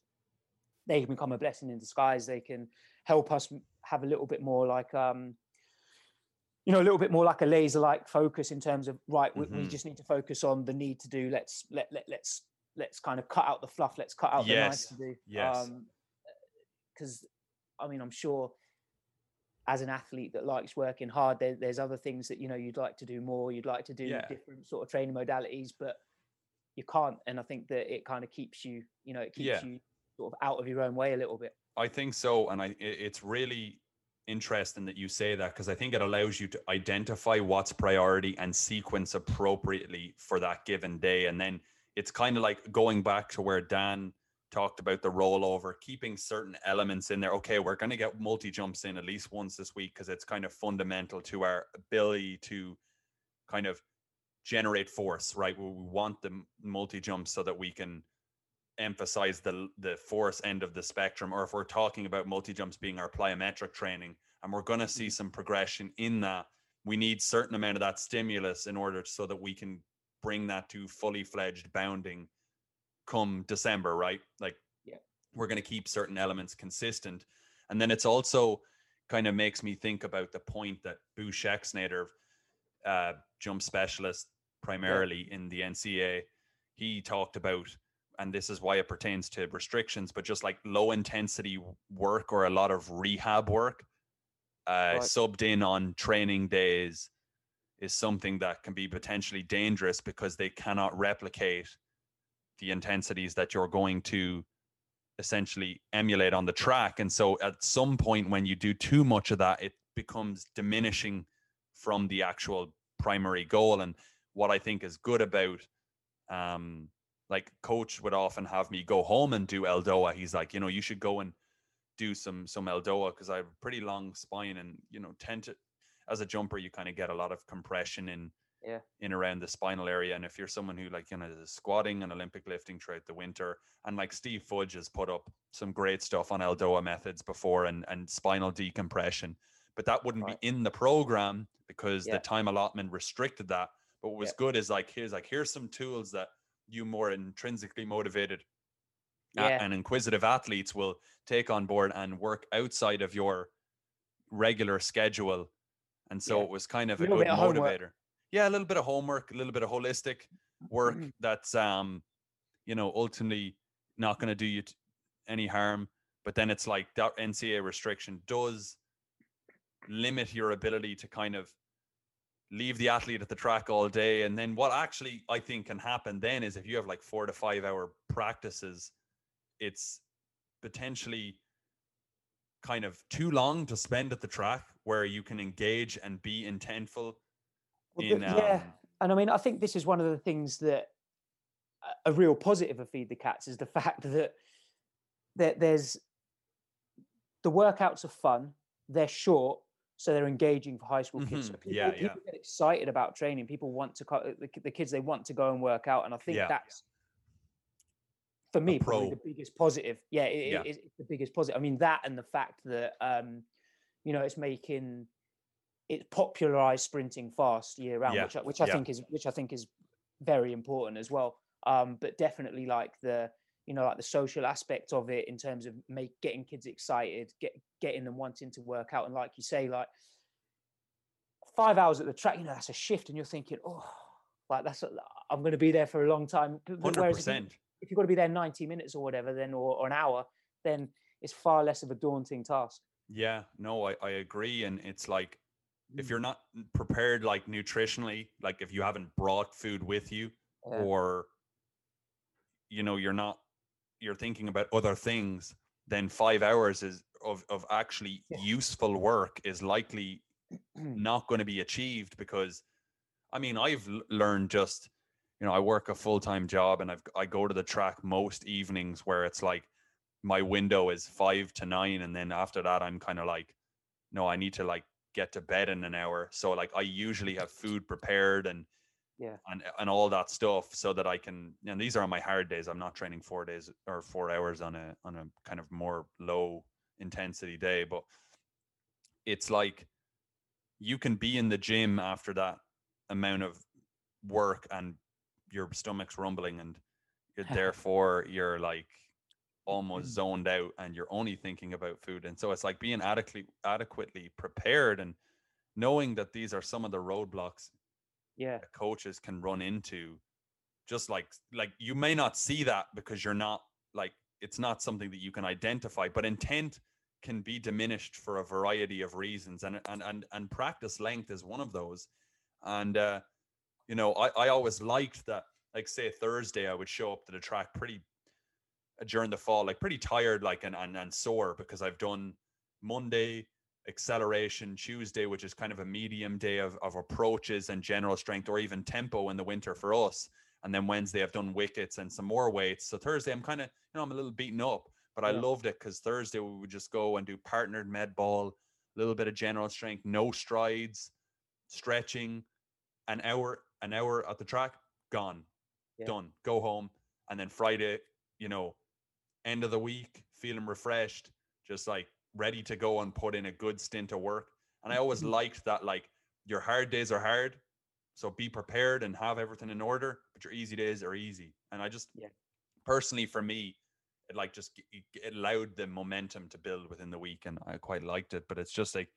they can become a blessing in disguise. They can help us have a little bit more like, um, you know, a little bit more like a laser-like focus in terms of, right, mm-hmm. we, we just need to focus on the need to do. Let's, let, let, let's, let's kind of cut out the fluff. Let's cut out yes. the nice to do. Yes. Um, because, I mean, I'm sure as an athlete that likes working hard, there, there's other things that, you know, you'd like to do more, you'd like to do yeah. different sort of training modalities, but you can't. And I think that it kind of keeps you, you know, it keeps yeah. you sort of out of your own way a little bit. I think so. And I, it's really interesting that you say that, because I think it allows you to identify what's priority and sequence appropriately for that given day. And then it's kind of like going back to where Dan talked about the rollover, keeping certain elements in there. Okay, we're going to get multi jumps in at least once this week, because it's kind of fundamental to our ability to kind of generate force, right? We want the multi jumps so that we can emphasize the the force end of the spectrum. Or if we're talking about multi jumps being our plyometric training, and we're going to see some progression in that, we need certain amount of that stimulus in order so that we can bring that to fully fledged bounding come December, right? Like yeah. we're going to keep certain elements consistent. And then it's also kind of makes me think about the point that Boo Schexnader, uh jump specialist primarily yeah. in the N C double A, he talked about, and this is why it pertains to restrictions, but just like low intensity work or a lot of rehab work uh, right. subbed in on training days is something that can be potentially dangerous, because they cannot replicate the intensities that you're going to essentially emulate on the track. And so at some point when you do too much of that, it becomes diminishing from the actual primary goal. And what I think is good about, um, like coach would often have me go home and do Eldoa. He's like, you know, you should go and do some, some Eldoa, because I have a pretty long spine and, you know, tend to, as a jumper, you kind of get a lot of compression in, yeah, in around the spinal area. And if you're someone who, like, you know, is squatting and Olympic lifting throughout the winter, and like Steve Fudge has put up some great stuff on Eldoa methods before and, and spinal decompression, but that wouldn't right. be in the program because yeah. the time allotment restricted that. But what was yeah. good is like, here's like, here's some tools that you more intrinsically motivated yeah. and inquisitive athletes will take on board and work outside of your regular schedule. And so yeah. it was kind of a, a good motivator. Yeah, a little bit of homework, a little bit of holistic work that's, um, you know, ultimately not going to do you t- any harm. But then it's like that N C double A restriction does limit your ability to kind of leave the athlete at the track all day. And then what actually I think can happen then is if you have like four to five hour practices, it's potentially kind of too long to spend at the track where you can engage and be intentful. Well, in, um, yeah. And I mean, I think this is one of the things that a real positive of Feed the Cats is the fact that that there's the workouts are fun. They're short, so they're engaging for high school kids. Mm-hmm. So people, yeah, people yeah. get excited about training. People want to, the, the kids, they want to go and work out. And I think yeah. that's, for me, probably the biggest positive. Yeah, it, yeah. It, it's the biggest positive. I mean, that and the fact that, um, you know, it's making, it's popularized sprinting fast year round, yeah. which, which I yeah. think is, which I think is very important as well. Um, but definitely like the, you know, like the social aspect of it in terms of make getting kids excited, get getting them wanting to work out. And like you say, like five hours at the track, you know, that's a shift. And you're thinking, oh, like that's, a, I'm going to be there for a long time. one hundred percent. If, you, if you've got to be there ninety minutes or whatever, then, or, or an hour, then it's far less of a daunting task. Yeah, no, I, I agree. And it's like, mm. if you're not prepared, like nutritionally, like if you haven't brought food with you yeah. or, you know, you're not, you're thinking about other things, then five hours is of, of actually yeah. useful work is likely not going to be achieved. Because I mean, I've learned just, you know, I work a full-time job and I've, I go to the track most evenings where it's like my window is five to nine. And then after that, I'm kind of like, no, I need to like get to bed in an hour. So like, I usually have food prepared and Yeah. And and all that stuff so that I can, and these are my hard days. I'm not training four days or four hours on a on a kind of more low intensity day, but it's like you can be in the gym after that amount of work and your stomach's rumbling and you're, therefore you're like almost zoned out and you're only thinking about food. And so it's like being adequately adequately prepared and knowing that these are some of the roadblocks yeah coaches can run into. Just like like you may not see that because you're not like, it's not something that you can identify, but intent can be diminished for a variety of reasons, and and and, and practice length is one of those. And uh you know, I, I always liked that, like say Thursday I would show up to the track pretty uh, during the fall like pretty tired like and, and and sore because I've done Monday acceleration, Tuesday, which is kind of a medium day of, of approaches and general strength or even tempo in the winter for us, and then Wednesday I've done wickets and some more weights. So Thursday I'm kind of, you know, I'm a little beaten up, but yeah. I loved it because Thursday we would just go and do partnered med ball, a little bit of general strength, no strides, stretching, an hour an hour at the track, gone yeah. done, go home. And then Friday, you know, end of the week, feeling refreshed, just like ready to go and put in a good stint of work. And I always liked that, like your hard days are hard, so be prepared and have everything in order, but your easy days are easy. And I just yeah. personally for me, it like just it allowed the momentum to build within the week, and I quite liked it. But it's just like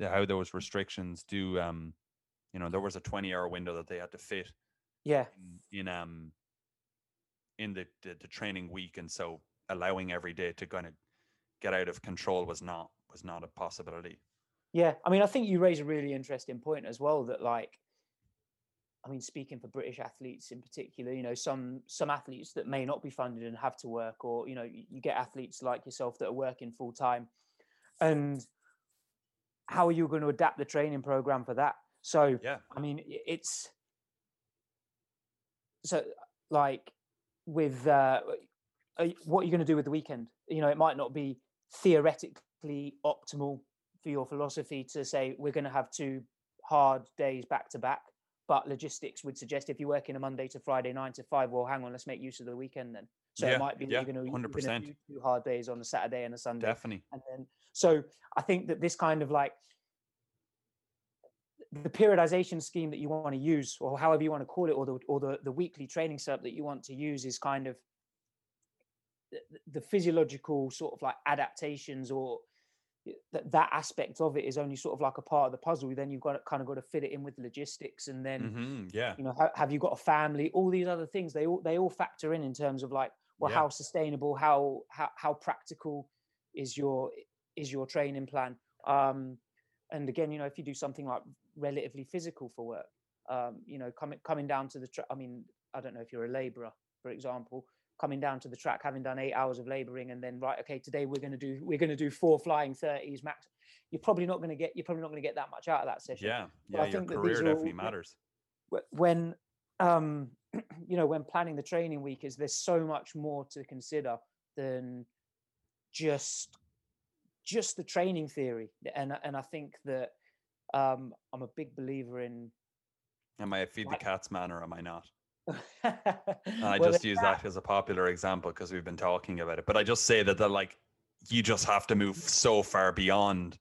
how those restrictions do, um you know, there was a twenty hour window that they had to fit yeah in, in um in the, the the training week, and so allowing every day to kind of get out of control was not was not a possibility. Yeah, I mean, I think you raise a really interesting point as well, that like, I mean, speaking for British athletes in particular, you know, some some athletes that may not be funded and have to work, or you know, you get athletes like yourself that are working full time, and how are you going to adapt the training program for that? So yeah, I mean, it's so like with uh, what are you going to do with the weekend? You know, it might not be theoretically optimal for your philosophy to say we're going to have two hard days back to back, but logistics would suggest if you're working a Monday to Friday nine to five, well, hang on, let's make use of the weekend then. So yeah, it might be yeah, you're going to do two hard days on a Saturday and a Sunday. Definitely. And then, so I think that this kind of like the periodization scheme that you want to use, or however you want to call it, or the or the, the weekly training setup that you want to use, is kind of the physiological sort of like adaptations, or that that aspect of it is only sort of like a part of the puzzle. Then you've got to kind of got to fit it in with logistics, and then mm-hmm, yeah, you know, ha- have you got a family? All these other things, they all they all factor in in terms of like, well, yeah. how sustainable, how how how practical is your is your training plan? Um, and again, you know, if you do something like relatively physical for work, um, you know, coming coming down to the, tra- I mean, I don't know if you're a labourer, for example. coming down to the track, having done eight hours of labouring, and then right, okay, today we're going to do we're going to do four flying thirties max. You're probably not going to get you're probably not going to get that much out of that session. Yeah, yeah, I your think career that definitely all, matters. When um, you know, when planning the training week, is there's so much more to consider than just just the training theory, and and I think that um, I'm a big believer in. Am I a feed the cats man or am I not? And I well, just use that, that as a popular example because we've been talking about it. But I just say that, that like you just have to move so far beyond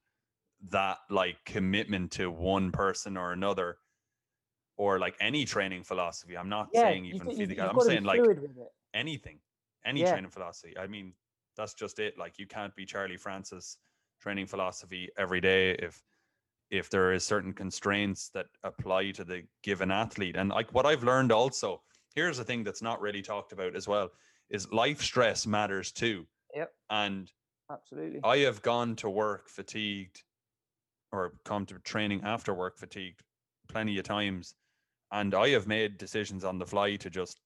that like commitment to one person or another or like any training philosophy. I'm not yeah, saying even feed the cats. I'm saying like anything, any yeah. training philosophy. I mean, that's just it. Like you can't be Charlie Francis training philosophy every day if if there is certain constraints that apply to the given athlete. And like what I've learned also, here's a thing that's not really talked about as well, is life stress matters too. Yep. And absolutely, I have gone to work fatigued or come to training after work fatigued plenty of times. And I have made decisions on the fly to just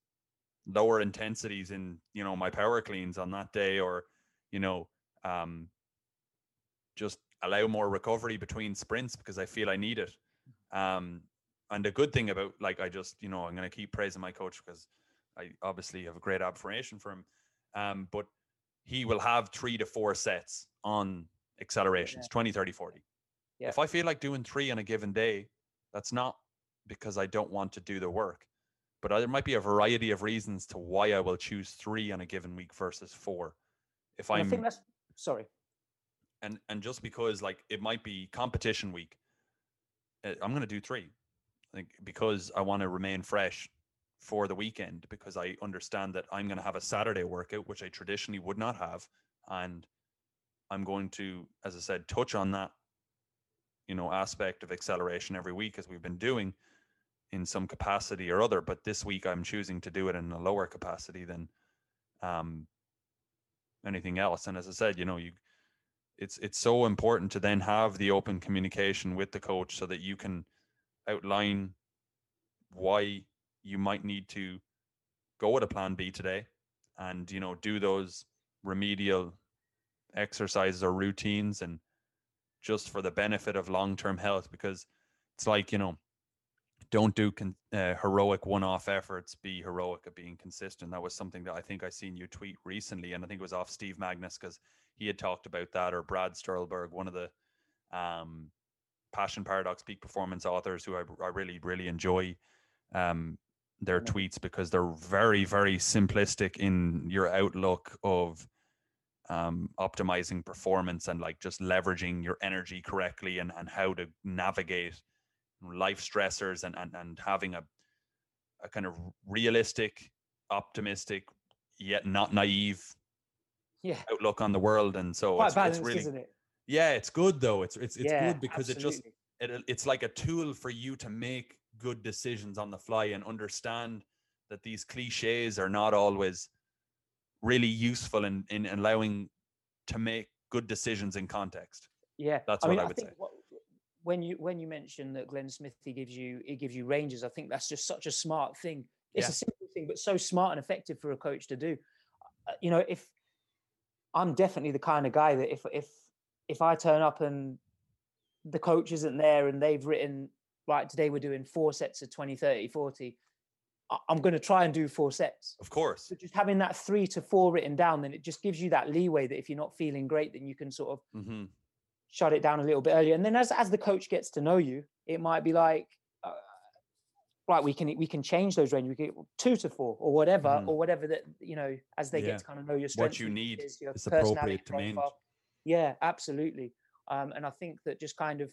lower intensities in, you know, my power cleans on that day, or, you know, um, just allow more recovery between sprints because I feel I need it. Um, and the good thing about, like, I just, you know, I'm going to keep praising my coach because I obviously have a great admiration for him. Um, but he will have three to four sets on accelerations, yeah. twenty, thirty, forty. Yeah. If I feel like doing three on a given day, that's not because I don't want to do the work, but there might be a variety of reasons to why I will choose three on a given week versus four. If I'm, I think that's, sorry. And and just because like it might be competition week, I'm going to do three, I think, because I want to remain fresh for the weekend, because I understand that I'm going to have a Saturday workout, which I traditionally would not have. And I'm going to, as I said, touch on that, you know, aspect of acceleration every week as we've been doing in some capacity or other. But this week I'm choosing to do it in a lower capacity than um, anything else. And as I said, you know, you, It's it's so important to then have the open communication with the coach so that you can outline why you might need to go with a plan B today and, you know, do those remedial exercises or routines, and just for the benefit of long-term health, because it's like, you know, don't do con- uh, heroic one-off efforts, be heroic at being consistent. That was something that I think I seen you tweet recently, and I think it was off Steve Magnus because he had talked about that, or Brad Sturlberg, one of the um, Passion Paradox Peak Performance authors, who I, I really, really enjoy um, their yeah. tweets, because they're very, very simplistic in your outlook of um, optimizing performance and like just leveraging your energy correctly, and, and how to navigate life stressors, and, and, and having a, a kind of realistic, optimistic, yet not naive Yeah. outlook on the world. And so it's, balanced, it's really isn't it? yeah it's good though it's it's it's yeah, good because absolutely. it just it, it's like a tool for you to make good decisions on the fly and understand that these cliches are not always really useful in in allowing to make good decisions in context. yeah that's I what mean, I would I say what, when you when you mention that Glenn Smithie gives you it gives you ranges, I think that's just such a smart thing. It's yeah. a simple thing, but so smart and effective for a coach to do. You know, if I'm definitely the kind of guy that if if if I turn up and the coach isn't there and they've written, right, today we're doing four sets of twenty, thirty, forty, I'm going to try and do four sets. Of course. But just having that three to four written down, then it just gives you that leeway that if you're not feeling great, then you can sort of mm-hmm. shut it down a little bit earlier. And then as as the coach gets to know you, it might be like, uh, right, we can we can change those ranges. We can two to four or whatever, mm. or whatever that, you know, as they yeah. get to kind of know your strengths. What you need is your personality profile. Yeah, absolutely. Um, and I think that just kind of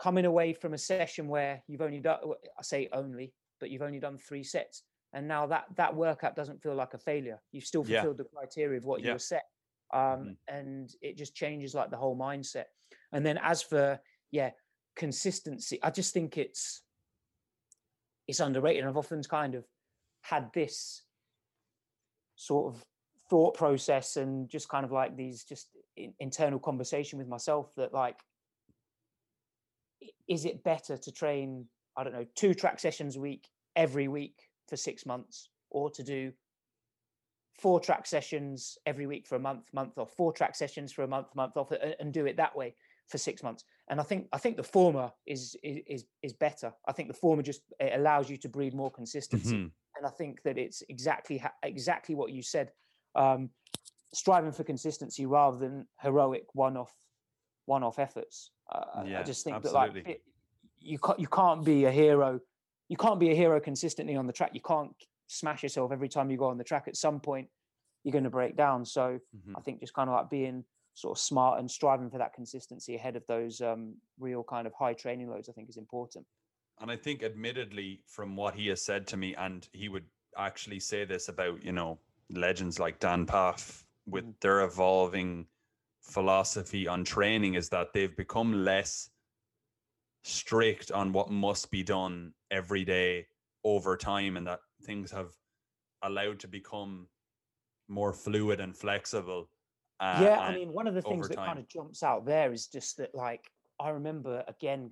coming away from a session where you've only done, I say only, but you've only done three sets, and now that that workout doesn't feel like a failure. You've still fulfilled yeah. the criteria of what yeah. you were set. Um, mm. And it just changes like the whole mindset. And then as for, yeah, consistency, I just think it's, it's underrated. And I've often kind of had this sort of thought process and just kind of like these just in, internal conversation with myself that like, is it better to train, I don't know, two track sessions a week every week for six months, or to do four track sessions every week for a month, month off, four track sessions for a month, month off, and do it that way for six months. And I think I think the former is is is better. I think the former just it allows you to breed more consistency. Mm-hmm. And I think that it's exactly ha- exactly what you said, um, striving for consistency rather than heroic one-off one-off efforts. Uh, yeah, I just think absolutely. that like it, you can't you can't be a hero. You can't be a hero consistently on the track. You can't smash yourself every time you go on the track. At some point, you're going to break down. So mm-hmm. I think just kind of like being sort of smart and striving for that consistency ahead of those um, real kind of high training loads, I think, is important. And I think admittedly from what he has said to me, and he would actually say this about, you know, legends like Dan Pfaff with mm. their evolving philosophy on training, is that they've become less strict on what must be done every day over time, and that things have allowed to become more fluid and flexible. Uh, yeah, I mean, one of the things that time. kind of jumps out there is just that, like, I remember, again,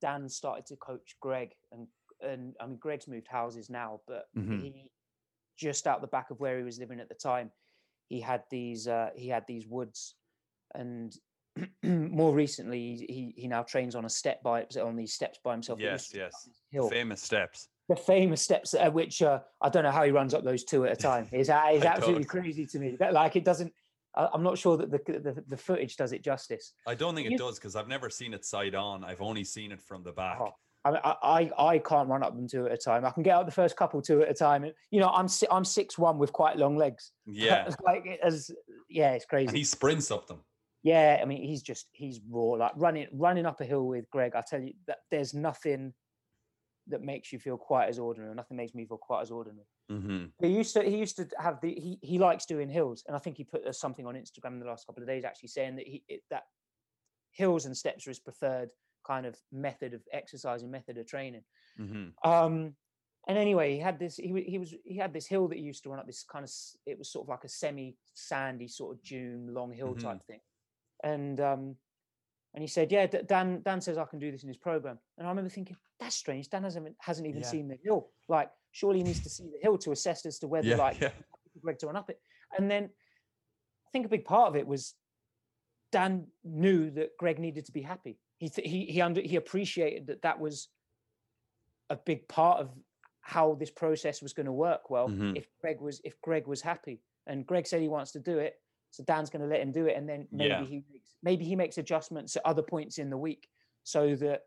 Dan started to coach Greg, and, and I mean, Greg's moved houses now, but mm-hmm. he, just out the back of where he was living at the time, he had these, uh, he had these woods, and more recently, he he now trains on a step by on these steps by himself. Yes, yes, famous steps. The famous steps, uh, which uh, I don't know how he runs up those two at a time. It's, it's absolutely crazy to me. That, like, it doesn't. I'm not sure that the, the the footage does it justice. I don't think it does, because I've never seen it side on. I've only seen it from the back. Oh, I, I I can't run up them two at a time. I can get up the first couple two at a time. And, you know, I'm I'm six one with quite long legs. Yeah, like as yeah, it's crazy. And he sprints up them. Yeah, I mean, he's just he's raw. Like running running up a hill with Greg, I tell you that there's nothing that makes you feel quite as ordinary. Nothing makes me feel quite as ordinary. Mm-hmm. He used to, he used to have the, he, he likes doing hills. And I think he put something on Instagram in the last couple of days, actually saying that he, it, that hills and steps are his preferred kind of method of exercising, method of training. Mm-hmm. Um, and anyway, he had this, he, he was, he had this hill that he used to run up, this kind of, it was sort of like a semi sandy sort of dune, long hill mm-hmm. type thing. And, um, And he said, yeah, Dan Dan says I can do this in his program. And I remember thinking, that's strange. Dan hasn't, hasn't even yeah. seen the hill. Like, surely he needs to see the hill to assess as to whether, yeah, like, yeah. Greg to run up it. And then I think a big part of it was Dan knew that Greg needed to be happy. He th- he he, under- he appreciated that that was a big part of how this process was going to work well mm-hmm. if Greg was if Greg was happy. And Greg said he wants to do it. So Dan's going to let him do it, and then maybe yeah. he makes, maybe he makes adjustments at other points in the week, so that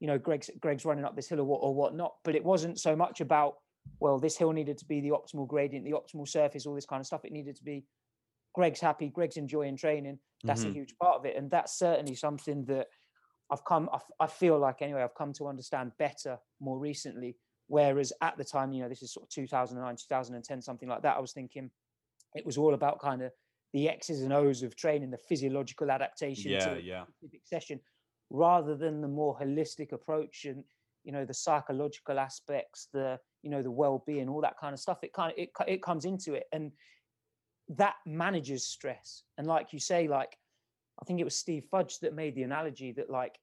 you know Greg's Greg's running up this hill or what or whatnot. But it wasn't so much about well, this hill needed to be the optimal gradient, the optimal surface, all this kind of stuff. It needed to be Greg's happy, Greg's enjoying training. That's mm-hmm. a huge part of it, and that's certainly something that I've come. I, I feel like anyway, I've come to understand better more recently. Whereas at the time, you know, this is sort of two thousand nine, two thousand ten, something like that. I was thinking it was all about kind of the X's and O's of training, the physiological adaptation yeah, to yeah. a specific session, rather than the more holistic approach and, you know, the psychological aspects, the, you know, the well-being, all that kind of stuff. It kind of, it, it comes into it, and that manages stress. And like you say, like, I think it was Steve Fudge that made the analogy that, like,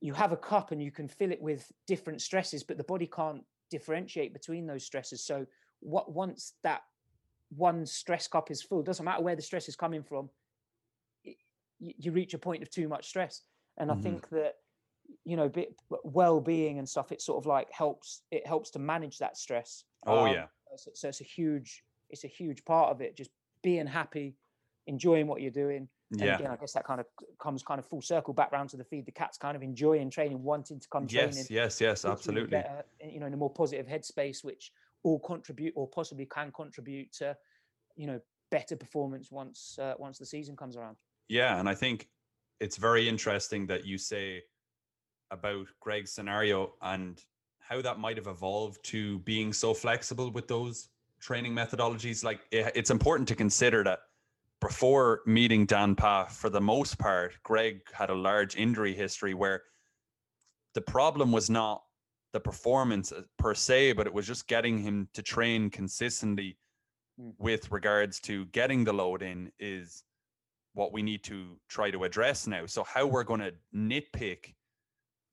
you have a cup and you can fill it with different stresses, but the body can't differentiate between those stresses. So what once that one stress cup is full, doesn't matter where the stress is coming from, it, you reach a point of too much stress. And mm-hmm. I think that, you know, bit well-being and stuff, it sort of like helps, it helps to manage that stress. Oh um, yeah. So, so it's a huge, it's a huge part of it. Just being happy, enjoying what you're doing. And yeah. again, I guess that kind of comes kind of full circle back round to the Feed the Cats, kind of enjoying training, wanting to come yes, training. Yes, yes, yes, absolutely. Better, you know, in a more positive headspace, which all contribute or possibly can contribute to, you know, better performance once uh, once the season comes around. Yeah, and I think it's very interesting that you say about Greg's scenario and how that might have evolved to being so flexible with those training methodologies. Like, it's important to consider that before meeting Dan Pfaff, for the most part, Greg had a large injury history where the problem was not the performance per se, but it was just getting him to train consistently mm. with regards to getting the load in is what we need to try to address now. So how we're going to nitpick,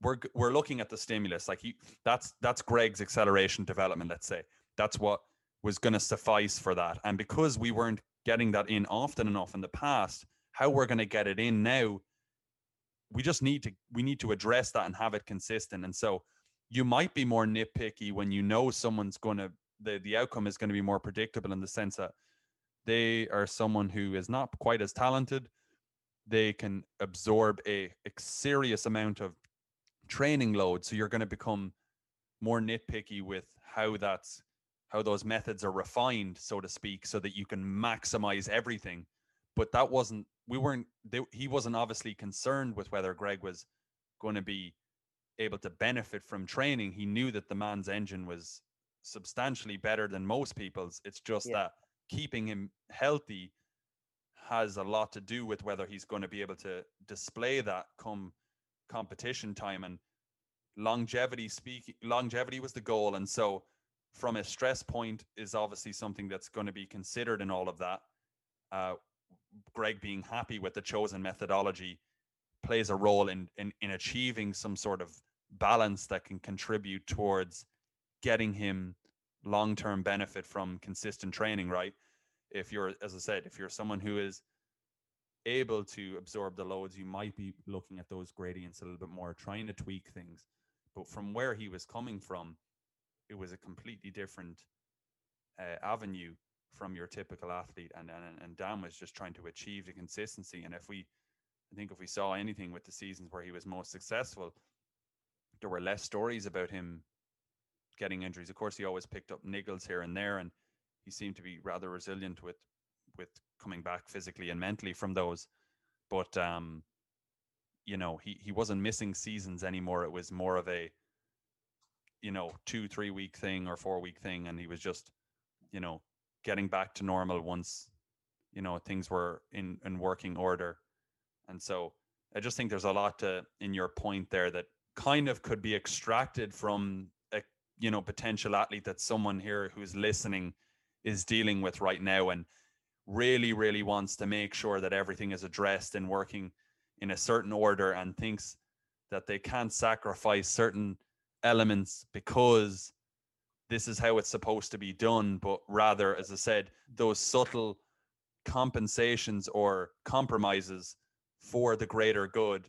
we're we're looking at the stimulus. Like he, that's that's Greg's acceleration development, let's say. That's what was going to suffice for that. And because we weren't getting that in often enough in the past, how we're going to get it in now, we just need to, we need to address that and have it consistent. And so you might be more nitpicky when you know someone's going to, the, the outcome is going to be more predictable in the sense that they are someone who is not quite as talented. They can absorb a, a serious amount of training load. So you're going to become more nitpicky with how that's, how those methods are refined, so to speak, so that you can maximize everything. But that wasn't, we weren't, they, he wasn't obviously concerned with whether Greg was going to be able to benefit from training. He knew that the man's engine was substantially better than most people's. It's just yeah. that keeping him healthy has a lot to do with whether he's going to be able to display that come competition time. And longevity speaking, longevity was the goal. And so from a stress point is obviously something that's going to be considered in all of that. Uh, Greg being happy with the chosen methodology plays a role in, in, in achieving some sort of balance that can contribute towards getting him long-term benefit from consistent training, right? If you're, as I said, if you're someone who is able to absorb the loads, you might be looking at those gradients a little bit more, trying to tweak things. But from where he was coming from, it was a completely different uh, avenue from your typical athlete. And, and and Dan was just trying to achieve the consistency. And if we, I think if we saw anything with the seasons where he was most successful, there were less stories about him getting injuries. Of course, he always picked up niggles here and there, and he seemed to be rather resilient with with coming back physically and mentally from those. But, um, you know, he, he wasn't missing seasons anymore. It was more of a, you know, two, three week thing or four week thing. And he was just, you know, getting back to normal once, you know, things were in, in working order. And so I just think there's a lot to, in your point there, that kind of could be extracted from a, you know, potential athlete that someone here who's listening is dealing with right now and really, really wants to make sure that everything is addressed and working in a certain order and thinks that they can't sacrifice certain elements because this is how it's supposed to be done. But rather, as I said, those subtle compensations or compromises for the greater good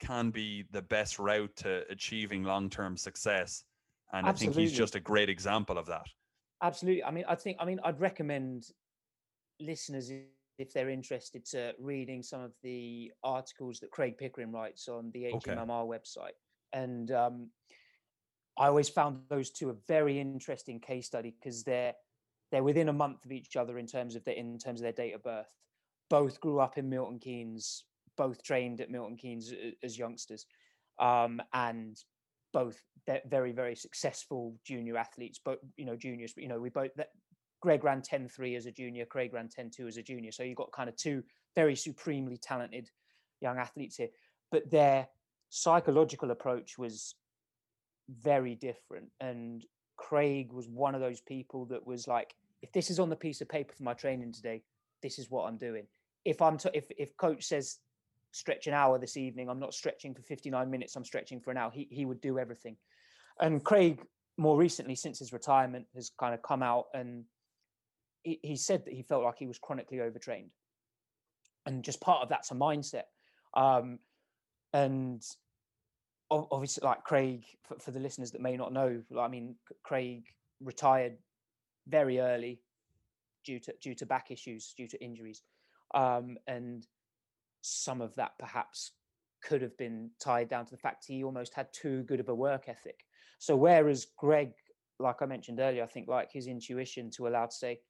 can be the best route to achieving long-term success. And absolutely. I think he's just a great example of that. Absolutely. I mean, I think, I mean, I'd recommend listeners, if they're interested, to reading some of the articles that Craig Pickering writes on the H M M R okay. website. And um, I always found those two a very interesting case study because they're, they're within a month of each other in terms of their, in terms of their date of birth. Both grew up in Milton Keynes, both trained at Milton Keynes as youngsters, um, and both very, very successful junior athletes, but, you know, juniors, you know, we both, that Greg ran ten three as a junior, Craig ran ten two as a junior. So you've got kind of two very supremely talented young athletes here, but their psychological approach was very different. And Craig was one of those people that was like, if this is on the piece of paper for my training today, this is what I'm doing. If I'm, t- if, if coach says stretch an hour this evening, I'm not stretching for fifty-nine minutes, I'm stretching for an hour. He he would do everything. And Craig, more recently, since his retirement, has kind of come out and he, he said that he felt like he was chronically overtrained. And just part of that's a mindset. Um, and obviously, like Craig, for, for the listeners that may not know, I mean, Craig retired very early due to due to back issues, due to injuries. Um, and some of that perhaps could have been tied down to the fact he almost had too good of a work ethic. So whereas Greg, like I mentioned earlier, I think like his intuition to allow to say,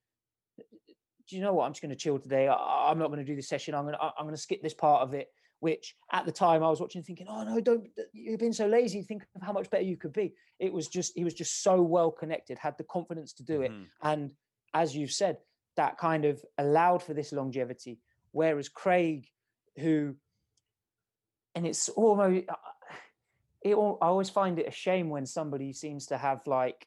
do you know what? I'm just going to chill today. I, I'm not going to do this session. I'm going to, I'm going to skip this part of it, which at the time I was watching thinking, oh no, don't, you've been so lazy. Think of how much better you could be. It was just, he was just so well connected, had the confidence to do mm-hmm. it. And as you've said, that kind of allowed for this longevity. Whereas Craig, who, and it's almost, it, I always find it a shame when somebody seems to have like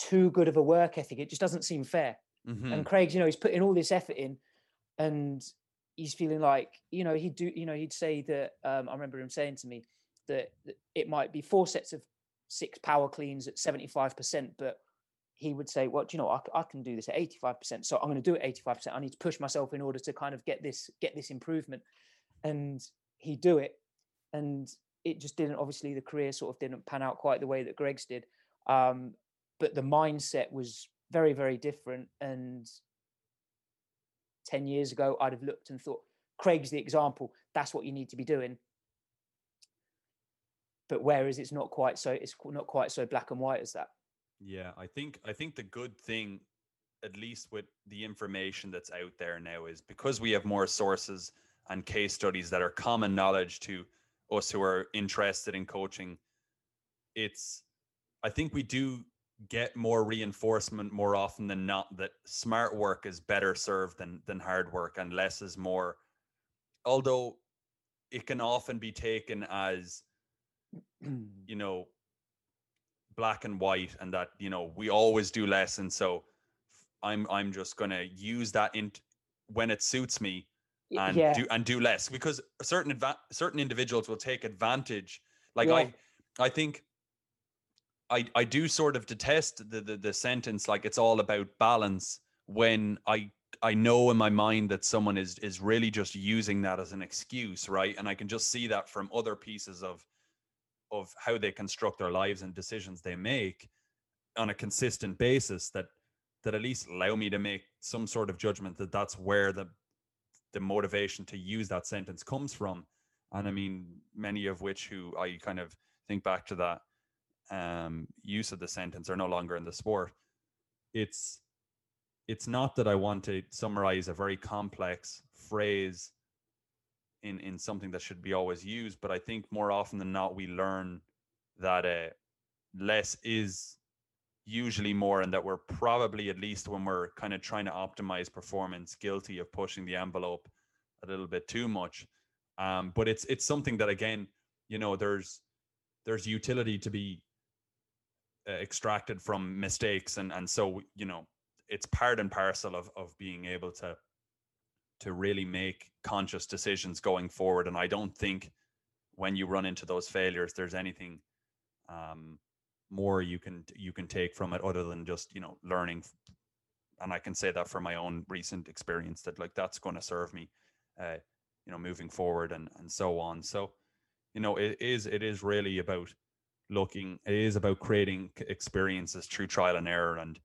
too good of a work ethic. It just doesn't seem fair. Mm-hmm. And Craig's, you know, he's putting all this effort in and he's feeling like, you know, he'd do, you know, he'd say that, um, I remember him saying to me that, that it might be four sets of six power cleans at seventy-five percent, but he would say, well, do you know, I, I can do this at eighty-five percent. So I'm going to do it eighty-five percent. I need to push myself in order to kind of get this, get this improvement. And he'd do it. And it just didn't, obviously the career sort of didn't pan out quite the way that Greg's did. Um, but the mindset was very, very different. And ten years ago, I'd have looked and thought, Craig's the example. That's what you need to be doing. But whereas it's not quite so, it's not quite so black and white as that. Yeah, I think I think the good thing, at least with the information that's out there now, is because we have more sources and case studies that are common knowledge to us who are interested in coaching. It's, I think we do get more reinforcement more often than not that smart work is better served than than hard work, and less is more. Although it can often be taken as, you know, black and white, and that, you know, we always do less, and so I'm I'm just gonna use that in when it suits me, and yeah. do and do less, because certain adva- certain individuals will take advantage. Like yeah. I I think I I do sort of detest the, the the sentence like it's all about balance, when I I know in my mind that someone is is really just using that as an excuse, right? And I can just see that from other pieces of. of how they construct their lives and decisions they make on a consistent basis, that that at least allow me to make some sort of judgment that that's where the the motivation to use that sentence comes from. And I mean, many of which who I kind of think back to that um, use of the sentence are no longer in the sport. It's it's not that I want to summarize a very complex phrase in in something that should be always used, but I think more often than not we learn that uh, less is usually more, and that we're probably, at least when we're kind of trying to optimize performance, guilty of pushing the envelope a little bit too much. Um, but it's it's something that, again, you know, there's there's utility to be uh, extracted from mistakes, and and so, you know, it's part and parcel of of being able to to really make conscious decisions going forward. And I don't think when you run into those failures, there's anything um, more you can, you can take from it other than just, you know, learning. And I can say that from my own recent experience that, like, that's going to serve me, uh, you know, moving forward and, and so on. So, you know, it is, it is really about looking, it is about creating experiences through trial and error, and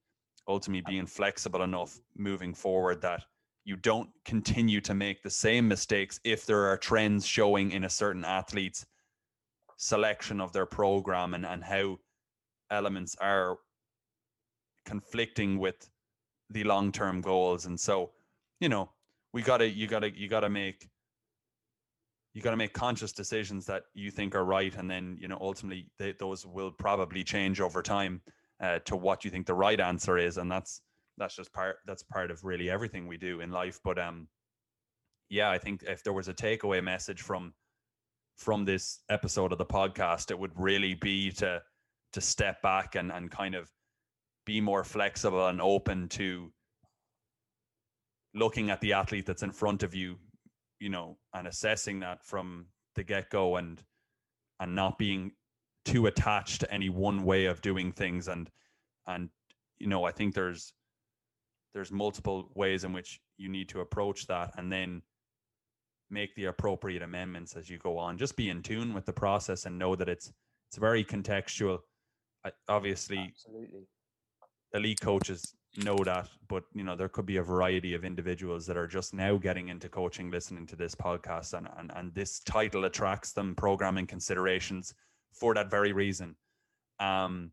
ultimately being flexible enough moving forward that you don't continue to make the same mistakes if there are trends showing in a certain athlete's selection of their program, and, and how elements are conflicting with the long-term goals. And so, you know, we gotta, you gotta, you gotta make, you gotta make conscious decisions that you think are right. And then, you know, ultimately they, those will probably change over time uh, to what you think the right answer is. And that's, that's just part, that's part of really everything we do in life. But um, yeah, I think if there was a takeaway message from, from this episode of the podcast, it would really be to, to step back and, and kind of be more flexible and open to looking at the athlete that's in front of you, you know, and assessing that from the get-go, and, and not being too attached to any one way of doing things. And, and, you know, I think there's, there's multiple ways in which you need to approach that, and then make the appropriate amendments as you go on. Just be in tune with the process and know that it's, it's very contextual. I, obviously, Absolutely. elite coaches know that, but, you know, there could be a variety of individuals that are just now getting into coaching, listening to this podcast, and, and, and this title attracts them, programming considerations, for that very reason. Um,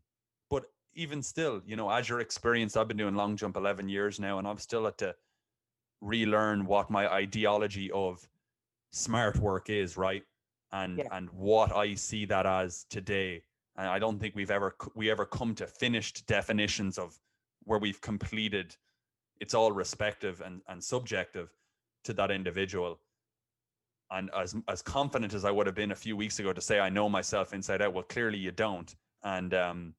Even still, you know, as you're experienced, I've been doing long jump eleven years now, and I've still had to relearn what my ideology of smart work is, right? And yeah. and what I see that as today. And I don't think we've ever we ever come to finished definitions of where we've completed. It's all respective and, and subjective to that individual. And as as confident as I would have been a few weeks ago to say I know myself inside out, well, clearly you don't. And um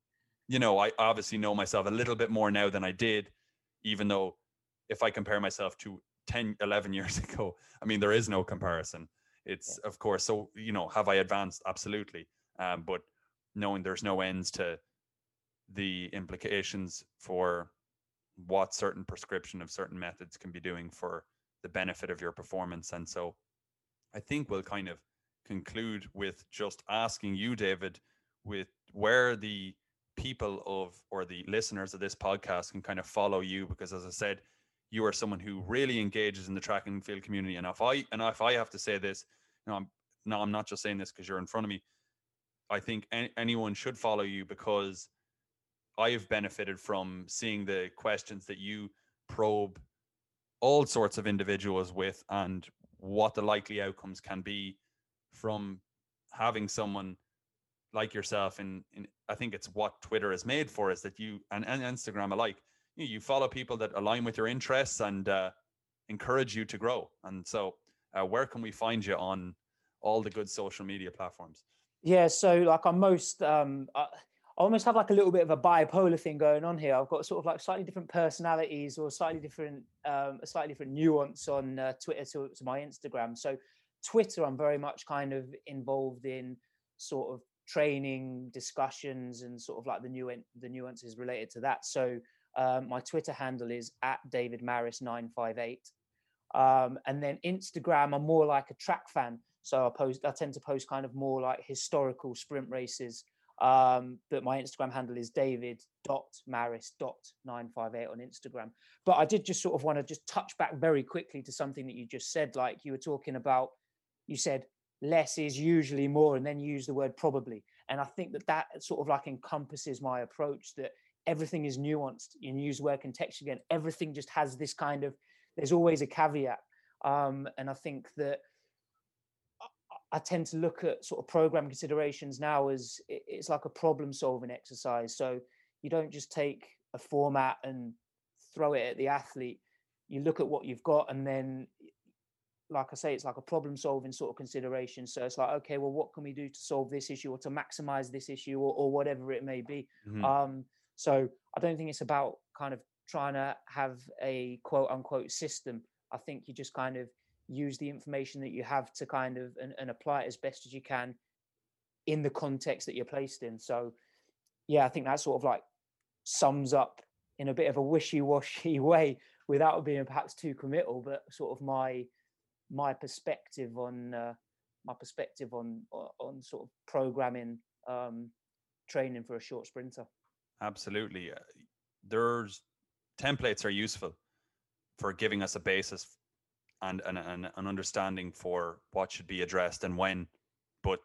you know, I obviously know myself a little bit more now than I did, even though if I compare myself to ten, eleven years ago, I mean, there is no comparison. It's, yeah. of course, so, you know, have I advanced? Absolutely. Um, but knowing there's no ends to the implications for what certain prescription of certain methods can be doing for the benefit of your performance. And so I think we'll kind of conclude with just asking you, David, with where the people of, or the listeners of this podcast can kind of follow you, because as I said, you are someone who really engages in the track and field community. And if I, and if I have to say this, you know, I'm, no, I'm not just saying this because you're in front of me. I think any, anyone should follow you, because I have benefited from seeing the questions that you probe all sorts of individuals with, and what the likely outcomes can be from having someone like yourself. And I think it's what Twitter is made for, is that you, and, and Instagram alike, you, you follow people that align with your interests and uh, encourage you to grow. And so uh, where can we find you on all the good social media platforms? Yeah, so like I'm most, um, I almost have like a little bit of a bipolar thing going on here. I've got sort of like slightly different personalities, or slightly different, um, a slightly different nuance on uh, Twitter to, to my Instagram. So Twitter, I'm very much kind of involved in sort of training discussions and sort of like the new the nuances related to that. So um, my Twitter handle is at David Maris nine five eight, um, and then Instagram, I'm more like a track fan. So I post, I tend to post kind of more like historical sprint races. Um, but my Instagram handle is david dot maris dot nine five eight on Instagram. But I did just sort of want to just touch back very quickly to something that you just said. Like you were talking about, you said less is usually more, and then you use the word probably. And I think that that sort of like encompasses my approach, that everything is nuanced. You use the word context again. Everything just has this kind of, there's always a caveat. Um, and I think that I tend to look at sort of program considerations now as it's like a problem solving exercise. So you don't just take a format and throw it at the athlete. You look at what you've got, and then, like I say, it's like a problem solving sort of consideration. So it's like, okay, well, what can we do to solve this issue, or to maximize this issue, or, or whatever it may be. Mm-hmm. Um, so I don't think it's about kind of trying to have a quote unquote system. I think you just kind of use the information that you have to kind of and, and apply it as best as you can in the context that you're placed in. So yeah, I think that sort of like sums up in a bit of a wishy-washy way, without being perhaps too committal, but sort of my my perspective on uh, my perspective on on sort of programming um training for a short sprinter. Absolutely. There's templates are useful for giving us a basis and an, an understanding for what should be addressed and when, but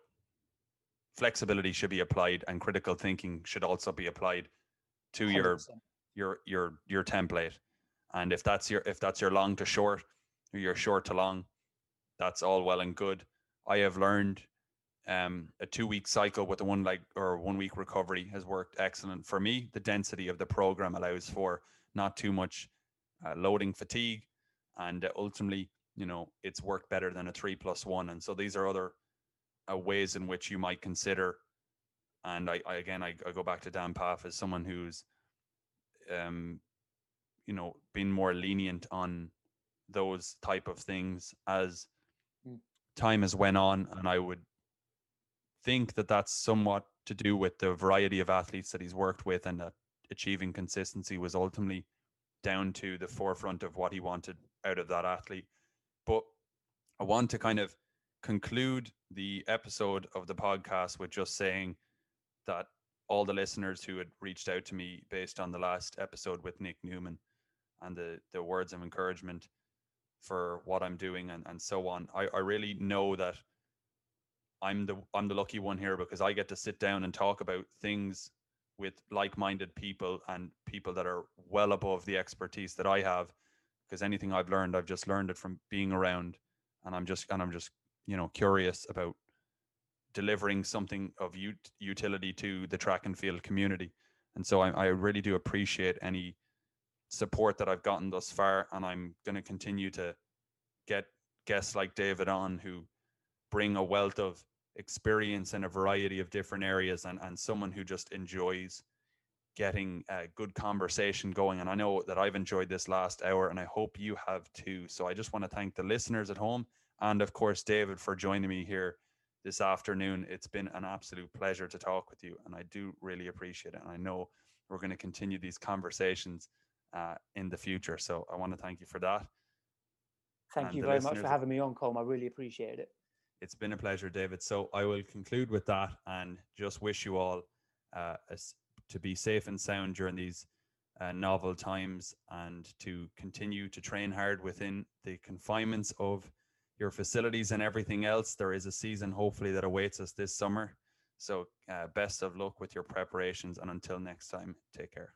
flexibility should be applied, and critical thinking should also be applied to one hundred percent your, your, your, your template. And if that's your, if that's your long to short, or your short to long, that's all well and good. I have learned um, a two week cycle with a one leg or one week recovery has worked excellent for me. The density of the program allows for not too much uh, loading fatigue. And ultimately, you know, it's worked better than a three plus one. And so these are other uh, ways in which you might consider. And I, I again, I, I go back to Dan Pfaff as someone who's, um, you know, been more lenient on those type of things as time has went on. And I would think that that's somewhat to do with the variety of athletes that he's worked with, and that achieving consistency was ultimately down to the forefront of what he wanted out of that athlete. But I want to kind of conclude the episode of the podcast with just saying that all the listeners who had reached out to me based on the last episode with Nick Newman and the the words of encouragement for what I'm doing and, and so on, I, I really know that I'm the I'm the lucky one here, because I get to sit down and talk about things with like-minded people and people that are well above the expertise that I have. Because anything I've learned, I've just learned it from being around, and I'm just and I'm just you know curious about delivering something of ut- utility to the track and field community. And so I, I really do appreciate any support that I've gotten thus far, and I'm going to continue to get guests like David on, who bring a wealth of experience in a variety of different areas, and and someone who just enjoys getting a good conversation going. And I know that I've enjoyed this last hour, and I hope you have too. So I just want to thank the listeners at home, and of course David, for joining me here this afternoon. It's been an absolute pleasure to talk with you, and I do really appreciate it. And I know We're going to continue these conversations uh, in the future. So I want to thank you for that. Thank and you very much for having me on, Colm. I really appreciate it. It's been a pleasure, David. So I will conclude with that and just wish you all uh, to be safe and sound during these uh, novel times, and to continue to train hard within the confinements of your facilities and everything else. There is a season, hopefully, that awaits us this summer. So uh, best of luck with your preparations. And until next time, take care.